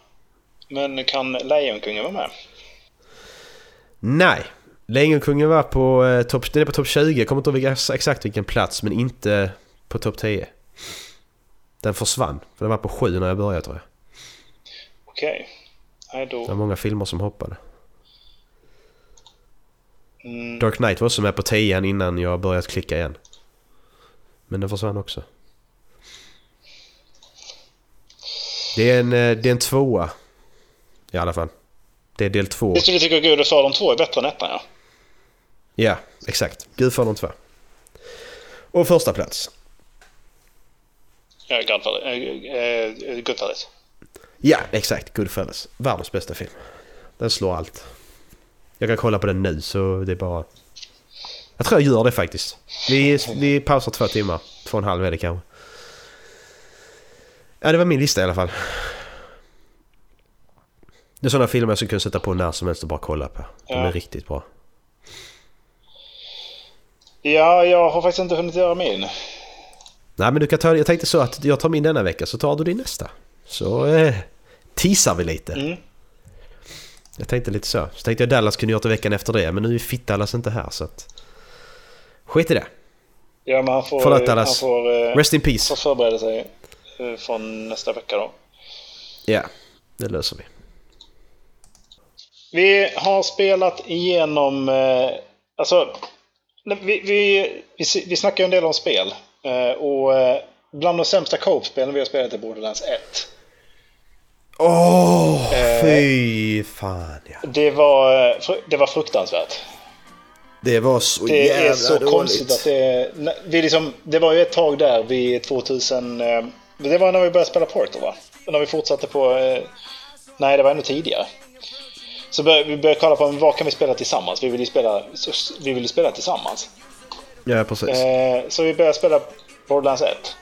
Men kan Lejonkungen vara med? Nej. Lejonkungen var på topp 20. Jag kommer inte ihåg exakt vilken plats, men inte på topp 10. Den försvann. För den var på 7 när jag började, tror jag. Okej. Okay. Det var många filmer som hoppade. Mm. Dark Knight var som är på 10 innan jag börjat klicka igen. Men den försvann också. Det är en tvåa. I alla fall. Det är del 2. Visst, du tycker att Gudfadern 2 är bättre än ettan, ja? Ja, exakt. Gudfadern 2. Och första plats. Ja, Goodfellas. Ja, exakt. Goodfellas. Världens bästa film. Den slår allt. Jag kan kolla på den nu, så det är bara... Jag tror jag gör det faktiskt. Vi pausar 2 timmar. 2,5 är det kanske. Ja, det var min lista i alla fall. Det är sådana filmer som jag kan sätta på när som helst och bara kolla på. De är riktigt bra. Ja, jag har faktiskt inte hunnit göra min. Nej, men du kan jag tänkte så att jag tar min denna vecka, så tar du din nästa. Så teasar vi lite. Mm. Jag tänkte lite så. Så tänkte jag Dallas kunde göra det veckan efter det. Men nu är fitt Dallas inte här, så att... Skit i det. Ja, men han får... Förlåt, Dallas. Han får, rest in peace. Han får förbereda sig från nästa vecka då. Ja, det löser vi. Vi har spelat igenom... Alltså... Vi snackar ju en del om spel. Och bland de sämsta co-op-spelen vi har spelat är Borderlands 1. Fy fan, ja. Det var fruktansvärt. Det var så det jävla är så dåligt. Konstigt att det var ju ett tag där vid 2000. Det var när vi började spela Portal, va? När vi fortsatte på... Nej, det var ännu tidigare. Så vi började kolla på vad kan vi spela tillsammans. Vi ville spela tillsammans. Ja, precis. Så vi började spela Borderlands 1.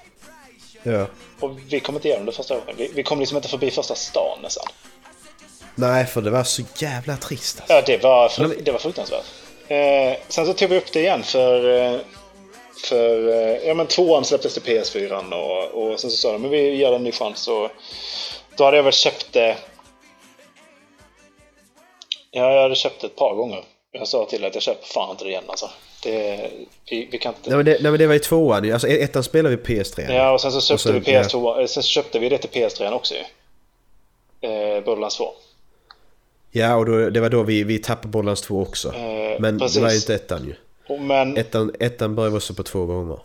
Ja. Och vi kom inte igenom det första gången. Vi kom liksom inte förbi första stan nästan. Nej, för det var så jävla trist alltså. Ja, det var fruktansvärt. Sen så tog vi upp det igen för För ja, men tvåan släpptes till PS4 och sen så sa de, men vi ger en ny chans. Och då hade jag väl köpt det. Ja, jag hade köpt det ett par gånger. Jag sa till att jag köper fan inte det igen alltså. Det, vi kan inte... Nej men det var ju tvåan. Alltså ettan spelade vi PS3. Ja, och sen så köpte och så, vi PS2. Ja. Sen så köpte vi det till PS3 också ju. Borderlands 2. Ja, och då, det var då vi tappade Borderlands 2 också. Men precis. Det var ju inte ettan ju. Men... Ettan började också på två gånger.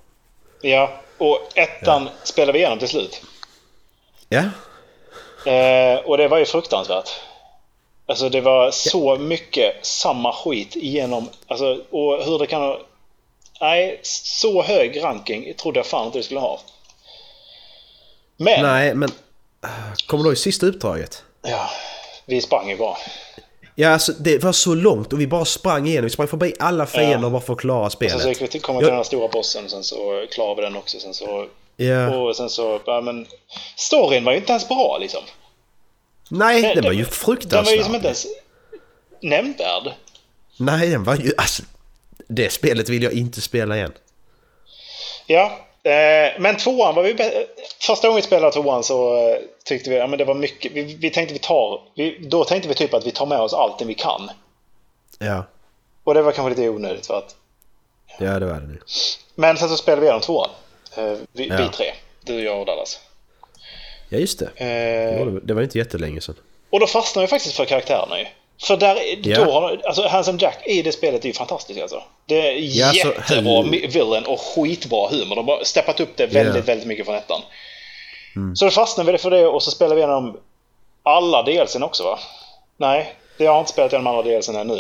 Ja, och ettan spelade vi igenom till slut. Ja. Och det var ju fruktansvärt. Alltså det var så mycket samma skit igenom. Alltså, och hur det kan... Nej, så hög ranking trodde jag fan inte det skulle ha. Men... Nej, men... Kommer du i sista uppdraget? Ja, vi sprang ju bara. Ja, alltså, det var så långt och vi bara sprang igenom. Vi sprang förbi alla fiender och bara för att klara spelet. Och sen så kom vi till den här stora bossen och sen så klarade vi den också. Sen så... Yeah. Och sen så... Ja, men... Storyn var ju inte ens bra liksom. Nej, den var ju fruktansvärt. Den var ju som inte ens nämnvärd. Nej, den var ju... Alltså, det spelet vill jag inte spela igen. Ja, men tvåan var vi... Första gången vi spelade tvåan så tyckte vi... Ja, men det var mycket... Vi tänkte vi tar... Då tänkte vi typ att vi tar med oss allt det vi kan. Ja. Och det var kanske lite onödigt för att... Ja, det var det nu. Men sen så spelade vi igenom tvåan. Vi tre. Du, jag och Dallas. Ja, just det. Det var inte jättelänge sedan. Och då fastnar jag faktiskt för karaktärerna ju. För där, då, alltså Handsome Jack i det spelet är ju fantastiskt alltså. Det är jättebra villain och skitbra humor. De har steppat upp det väldigt mycket från ettan. Mm. Så då fastnar vi för det och så spelar vi igenom alla delsen också va? Nej, jag har inte spelat igenom alla delsen här nu.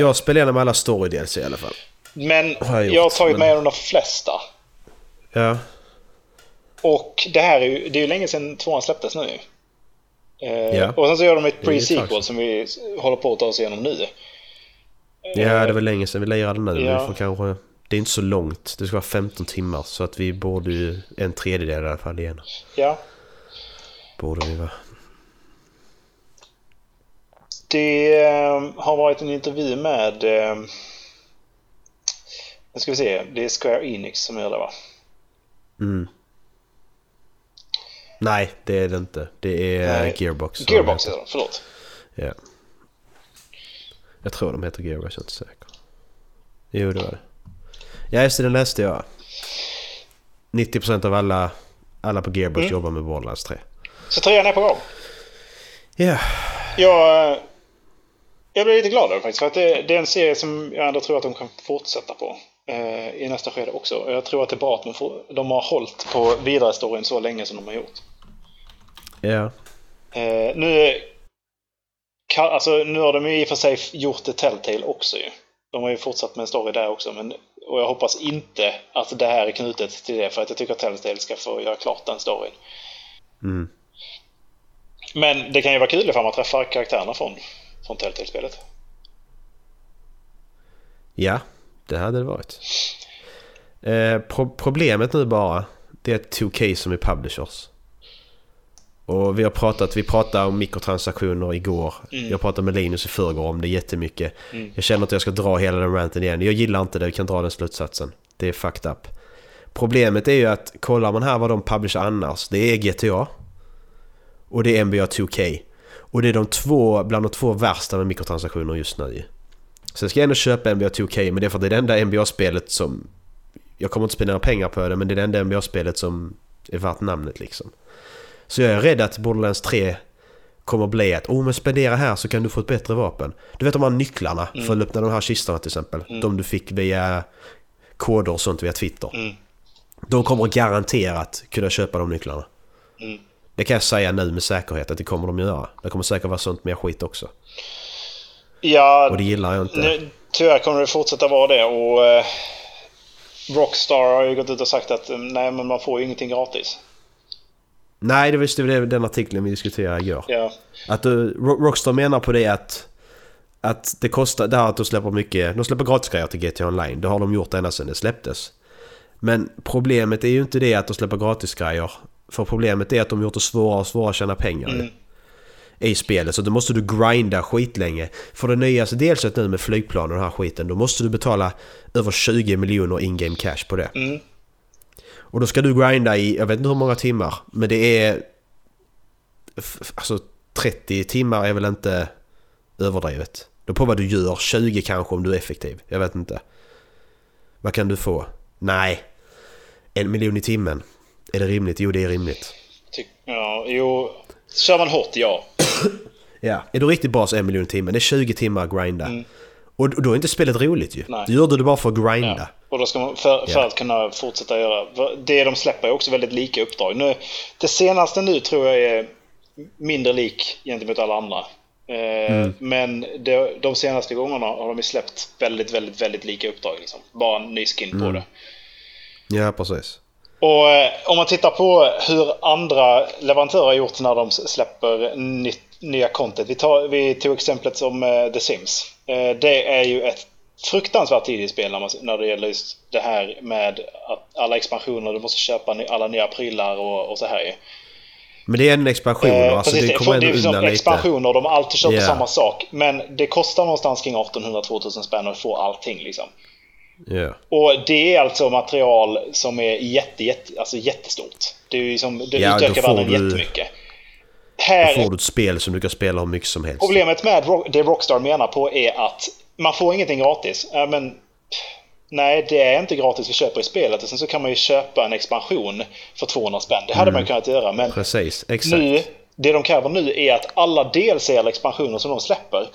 Jag spelar igenom alla story delser i alla fall. Men jag har tagit med de flesta. Ja. Och det här är ju länge sedan tvåan släpptes nu. Och sen så gör de ett pre-sequel som vi håller på att ta oss igenom nu. Ja, det var länge sedan vi lirade nu. Ja. Kanske, det är inte så långt. Det ska vara 15 timmar så att vi borde ju en tredjedel i alla fall igen. Ja. Borde vi vara. Det har varit en intervju med nu ska vi se, det är Square Enix som gör det va? Mm. Nej, det är det inte. Det är Gearbox. Gearbox heter de, förlåt. Ja. Jag tror de heter Gearbox, jag är inte säker. Jo, det var det. Ja, just det, den läste jag. 90% av alla på Gearbox jobbar med Borderlands 3. Så 3:an är på gång. Ja. Jag blir lite glad över faktiskt. För att det är en serie som jag ändå tror att de kan fortsätta på. I nästa skede också. Jag tror att det är bra att de har hållit på vidare storyn så länge som de har gjort. Ja. Nu har de ju i och för sig gjort det Telltale också ju. De har ju fortsatt med en story där också, men, och jag hoppas inte att det här är knutet till det, för att jag tycker att Telltale ska få göra klart den storyn. Mm. Men det kan ju vara kul ifall man träffar karaktärerna från Telltale-spelet. Ja. Det hade det varit. Problemet nu bara, det är 2K som är publishers. Och vi pratade om mikrotransaktioner igår. Jag pratade med Linus i förrgår om det jättemycket. Jag känner att jag ska dra hela den ranten igen. Jag gillar inte det, vi kan dra den slutsatsen. Det är fucked up. Problemet är ju att kollar man här vad de publishar annars, det är GTA och det är NBA 2K. Och det är bland de två värsta med mikrotransaktioner just nu. Sen ska jag ändå köpa NBA 2K, men det är för att det är det enda NBA-spelet som... Jag kommer inte spendera pengar på det, men det är det enda NBA-spelet som är värt namnet liksom. Så jag är rädd att Borderlands 3 kommer bli att men spendera här så kan du få ett bättre vapen. Du vet de här nycklarna för att öppna de här kistorna till exempel. De du fick via koder och sånt via Twitter. De kommer garanterat kunna köpa de nycklarna. Det kan jag säga nu med säkerhet att det kommer de göra. Det kommer säkert vara sånt mer skit också. Ja, och det gillar jag inte. Tyvärr kommer det fortsätta vara det. Och Rockstar har ju gått ut och sagt att nej, men man får ju ingenting gratis. Nej, det visste vi den artikeln vi diskuterade igår. Ja. Att Rockstar menar på det att det kostar där att de släpper mycket. De släpper gratis grejer till GTA Online. Det har de gjort ända sedan det släpptes. Men problemet är ju inte det att de släpper gratis grejer. För problemet är att de gjort det svårare och svårare att tjäna pengar. i spelet, så då måste du grinda skit länge. För det nyaste delset nu med flygplan och den här skiten, då måste du betala över 20 miljoner in-game cash på det. Mm. Och då ska du grinda i, jag vet inte hur många timmar, men det är alltså 30 timmar är väl inte överdrivet. Då på vad du gör, 20 kanske om du är effektiv. Jag vet inte. Vad kan du få? Nej. 1 miljon i timmen. Är det rimligt? Jo, det är rimligt. Ja, jo. Kör man hårt, ja. Ja, är du riktigt bra så 1 miljon i timmen. Det är 20 timmar att grinda. Mm. Och då är inte spelet roligt ju. Nej. Då gör du det bara för att grinda. Ja. Och då ska man för att kunna fortsätta göra. Det de släpper är också väldigt lika uppdrag. Nu, det senaste nu tror jag är mindre lik gentemot alla andra. Men de senaste gångerna har de släppt väldigt, väldigt, väldigt lika uppdrag liksom. Bara en ny skin på det. Ja, precis. Och om man tittar på hur andra leverantörer har gjort när de släpper nya content. Vi tog exemplet som The Sims. Det är ju ett fruktansvärt tidigt spel när det gäller just det här med att alla expansioner, du måste köpa alla nya prylar och så här ju. Men det är en expansion. Alltså precis, det är som expansioner, de har alltid kört på samma sak. Men det kostar någonstans kring 1800-2000 spänn att få allting liksom. Yeah. Och det är alltså material som är alltså jättestort. Det är ju som det utökar världen jättemycket. Här då får du ett spel som du kan spela hur mycket som helst. Problemet med det Rockstar menar på är att man får ingenting gratis. Men nej, det är inte gratis vi köper i spelet. Och sen så kan man ju köpa en expansion för 200 spänn. Det hade man kunnat göra. Men precis, exakt. Nu, det de kräver nu är att alla DLC eller expansioner som de släpper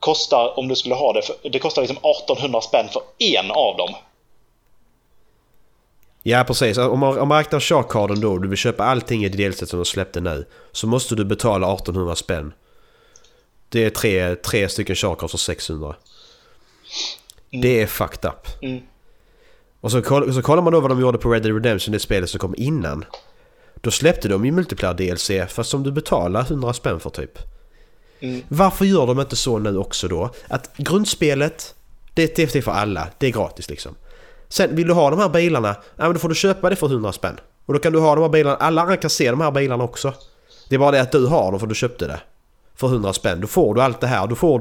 kostar, om du skulle ha det, det kostar liksom 1800 spänn för en av dem. Ja, precis. Om man räknar sharkcarden då, du vill köpa allting i DLC som de släppte nu, så måste du betala 1800 spänn. Det är tre stycken sharkcard för 600. Det är fucked up. Och så kollar man då vad de gjorde på Red Dead Redemption, det spelet som kom innan. Då släppte de ju multiplayer DLC fast som du betalar 100 spänn för typ. Varför gör de inte så nu också då? Att grundspelet, det är TFT för alla, det är gratis liksom. Sen vill du ha de här bilarna, men då får du köpa det för 100 spänn. Och då kan du ha de här bilarna, alla andra kan se de här bilarna också. Det är bara det att du har dem för du köpte det för 100 spänn. Då får du allt det här, då får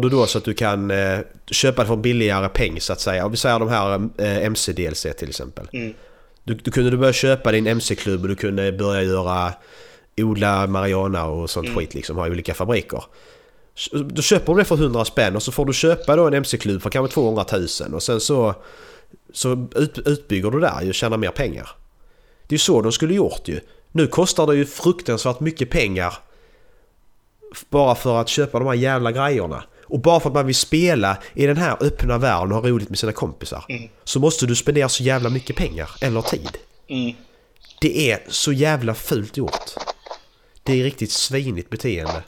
du så att du kan köpa det för billigare peng så att säga. Om vi säger de här MC-DLC till exempel. Du kunde börja köpa din MC-klubb och du kunde börja odla marijuana och sånt skit liksom, har olika fabriker. Då köper du det för 100 spänn och så får du köpa då en MC-klubb för kanske 200 000, och sen så utbygger du där och tjänar mer pengar. Det är ju så de skulle gjort ju. Nu kostar det ju fruktansvärt mycket pengar bara för att köpa de här jävla grejerna. Och bara för att man vill spela i den här öppna världen och ha roligt med sina kompisar, så måste du spendera så jävla mycket pengar eller tid. Det är så jävla fult gjort. Det är riktigt svinigt beteende.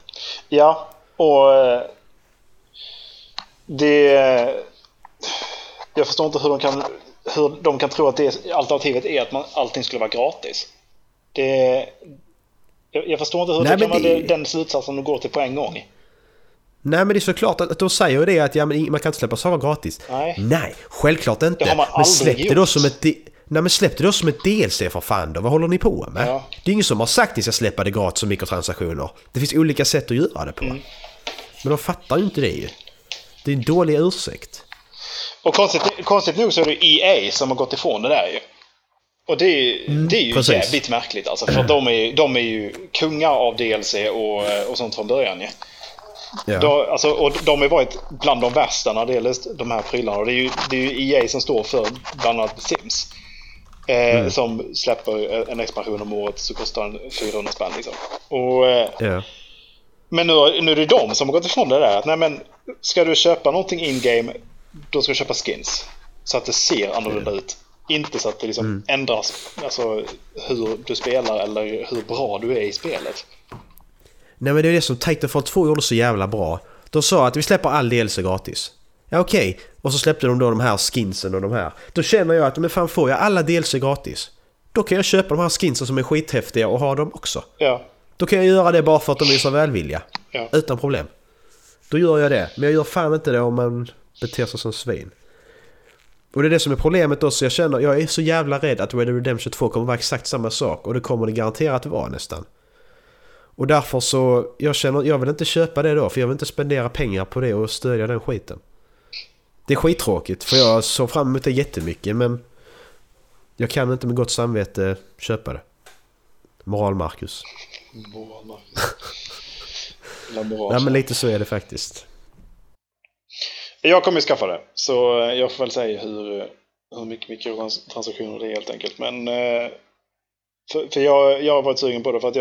Ja, och det, jag förstår inte hur de kan tro att det alternativet är att allting skulle vara gratis. Det, jag förstår inte hur den slutsatsen de går till på en gång. Nej, men det är såklart att de säger det att man kan inte släppa saker gratis. Nej, självklart inte. Det har man aldrig gjort. Men släppte det som ett DLC för fan då? Vad håller ni på med? Ja. Det är ingen som har sagt att jag släpper det gratis och mikrotransaktioner. Det finns olika sätt att göra det på. Men de fattar ju inte det ju. Det är en dålig ursäkt. Och konstigt nog så är det EA som har gått ifrån det där ju. Och det är ju jävligt märkligt alltså. För de är ju kungar av DLC och sånt från början ju. Ja. Ja. Och de har varit bland de värsta när det gäller de här prylarna. Det är ju EA som står för bland annat Sims. Som släpper en expansion om året så kostar den 400 spänn liksom. Men nu är det de som har gått ifrån det där att, nej, men ska du köpa någonting in-game, då ska du köpa skins så att det ser annorlunda ut, inte så att det liksom ändras, alltså hur du spelar eller hur bra du är i spelet. Nej, men det är det som Titanfall 2 gjorde så jävla bra. De sa att vi släpper all del så gratis. Ja, okej. Och så släppte de då de här skinsen och de här. Då känner jag att, men fan, får jag alla DLC gratis, då kan jag köpa de här skinsen som är skithäftiga och ha dem också. Ja. Då kan jag göra det bara för att de är så välvilliga. Ja. Utan problem. Då gör jag det. Men jag gör fan inte det om man beter sig som svin. Och det är det som är problemet då. Så jag är så jävla rädd att Red Dead Redemption 2 kommer vara exakt samma sak. Och det kommer det garanterat vara nästan. Och därför så, jag vill inte köpa det då, för jag vill inte spendera pengar på det och stödja den skiten. Det är skittråkigt, för jag såg fram emot det jättemycket, men jag kan inte med gott samvete köpa det. Moral Marcus. Moral Marcus. Ja, men lite så är det faktiskt. Jag kommer ju skaffa det, så jag får väl säga hur mycket mikrotransaktioner det är helt enkelt. Men för jag har varit sugen på det, för att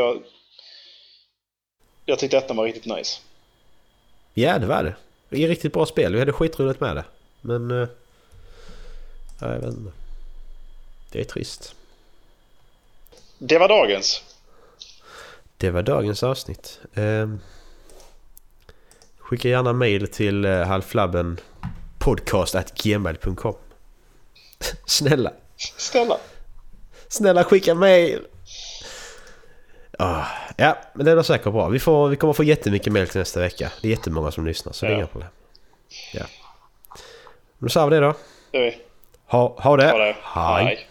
jag tyckte att den var riktigt nice. Ja, det var det. Det är ett riktigt bra spel. Vi hade skitroligt med det. Men jag vet inte. Det är trist. Det var dagens. Det var dagens avsnitt. Skicka gärna mail till halflabbenpodcast@gmail.com. Snälla. Snälla skicka mail. Ja, men det är säkert bra. Vi kommer få jättemycket mail till nästa vecka. Det är jättemånga som lyssnar, så det är inga problem. Ja. Men så har vi det då. Det är vi. Ha det. Hej.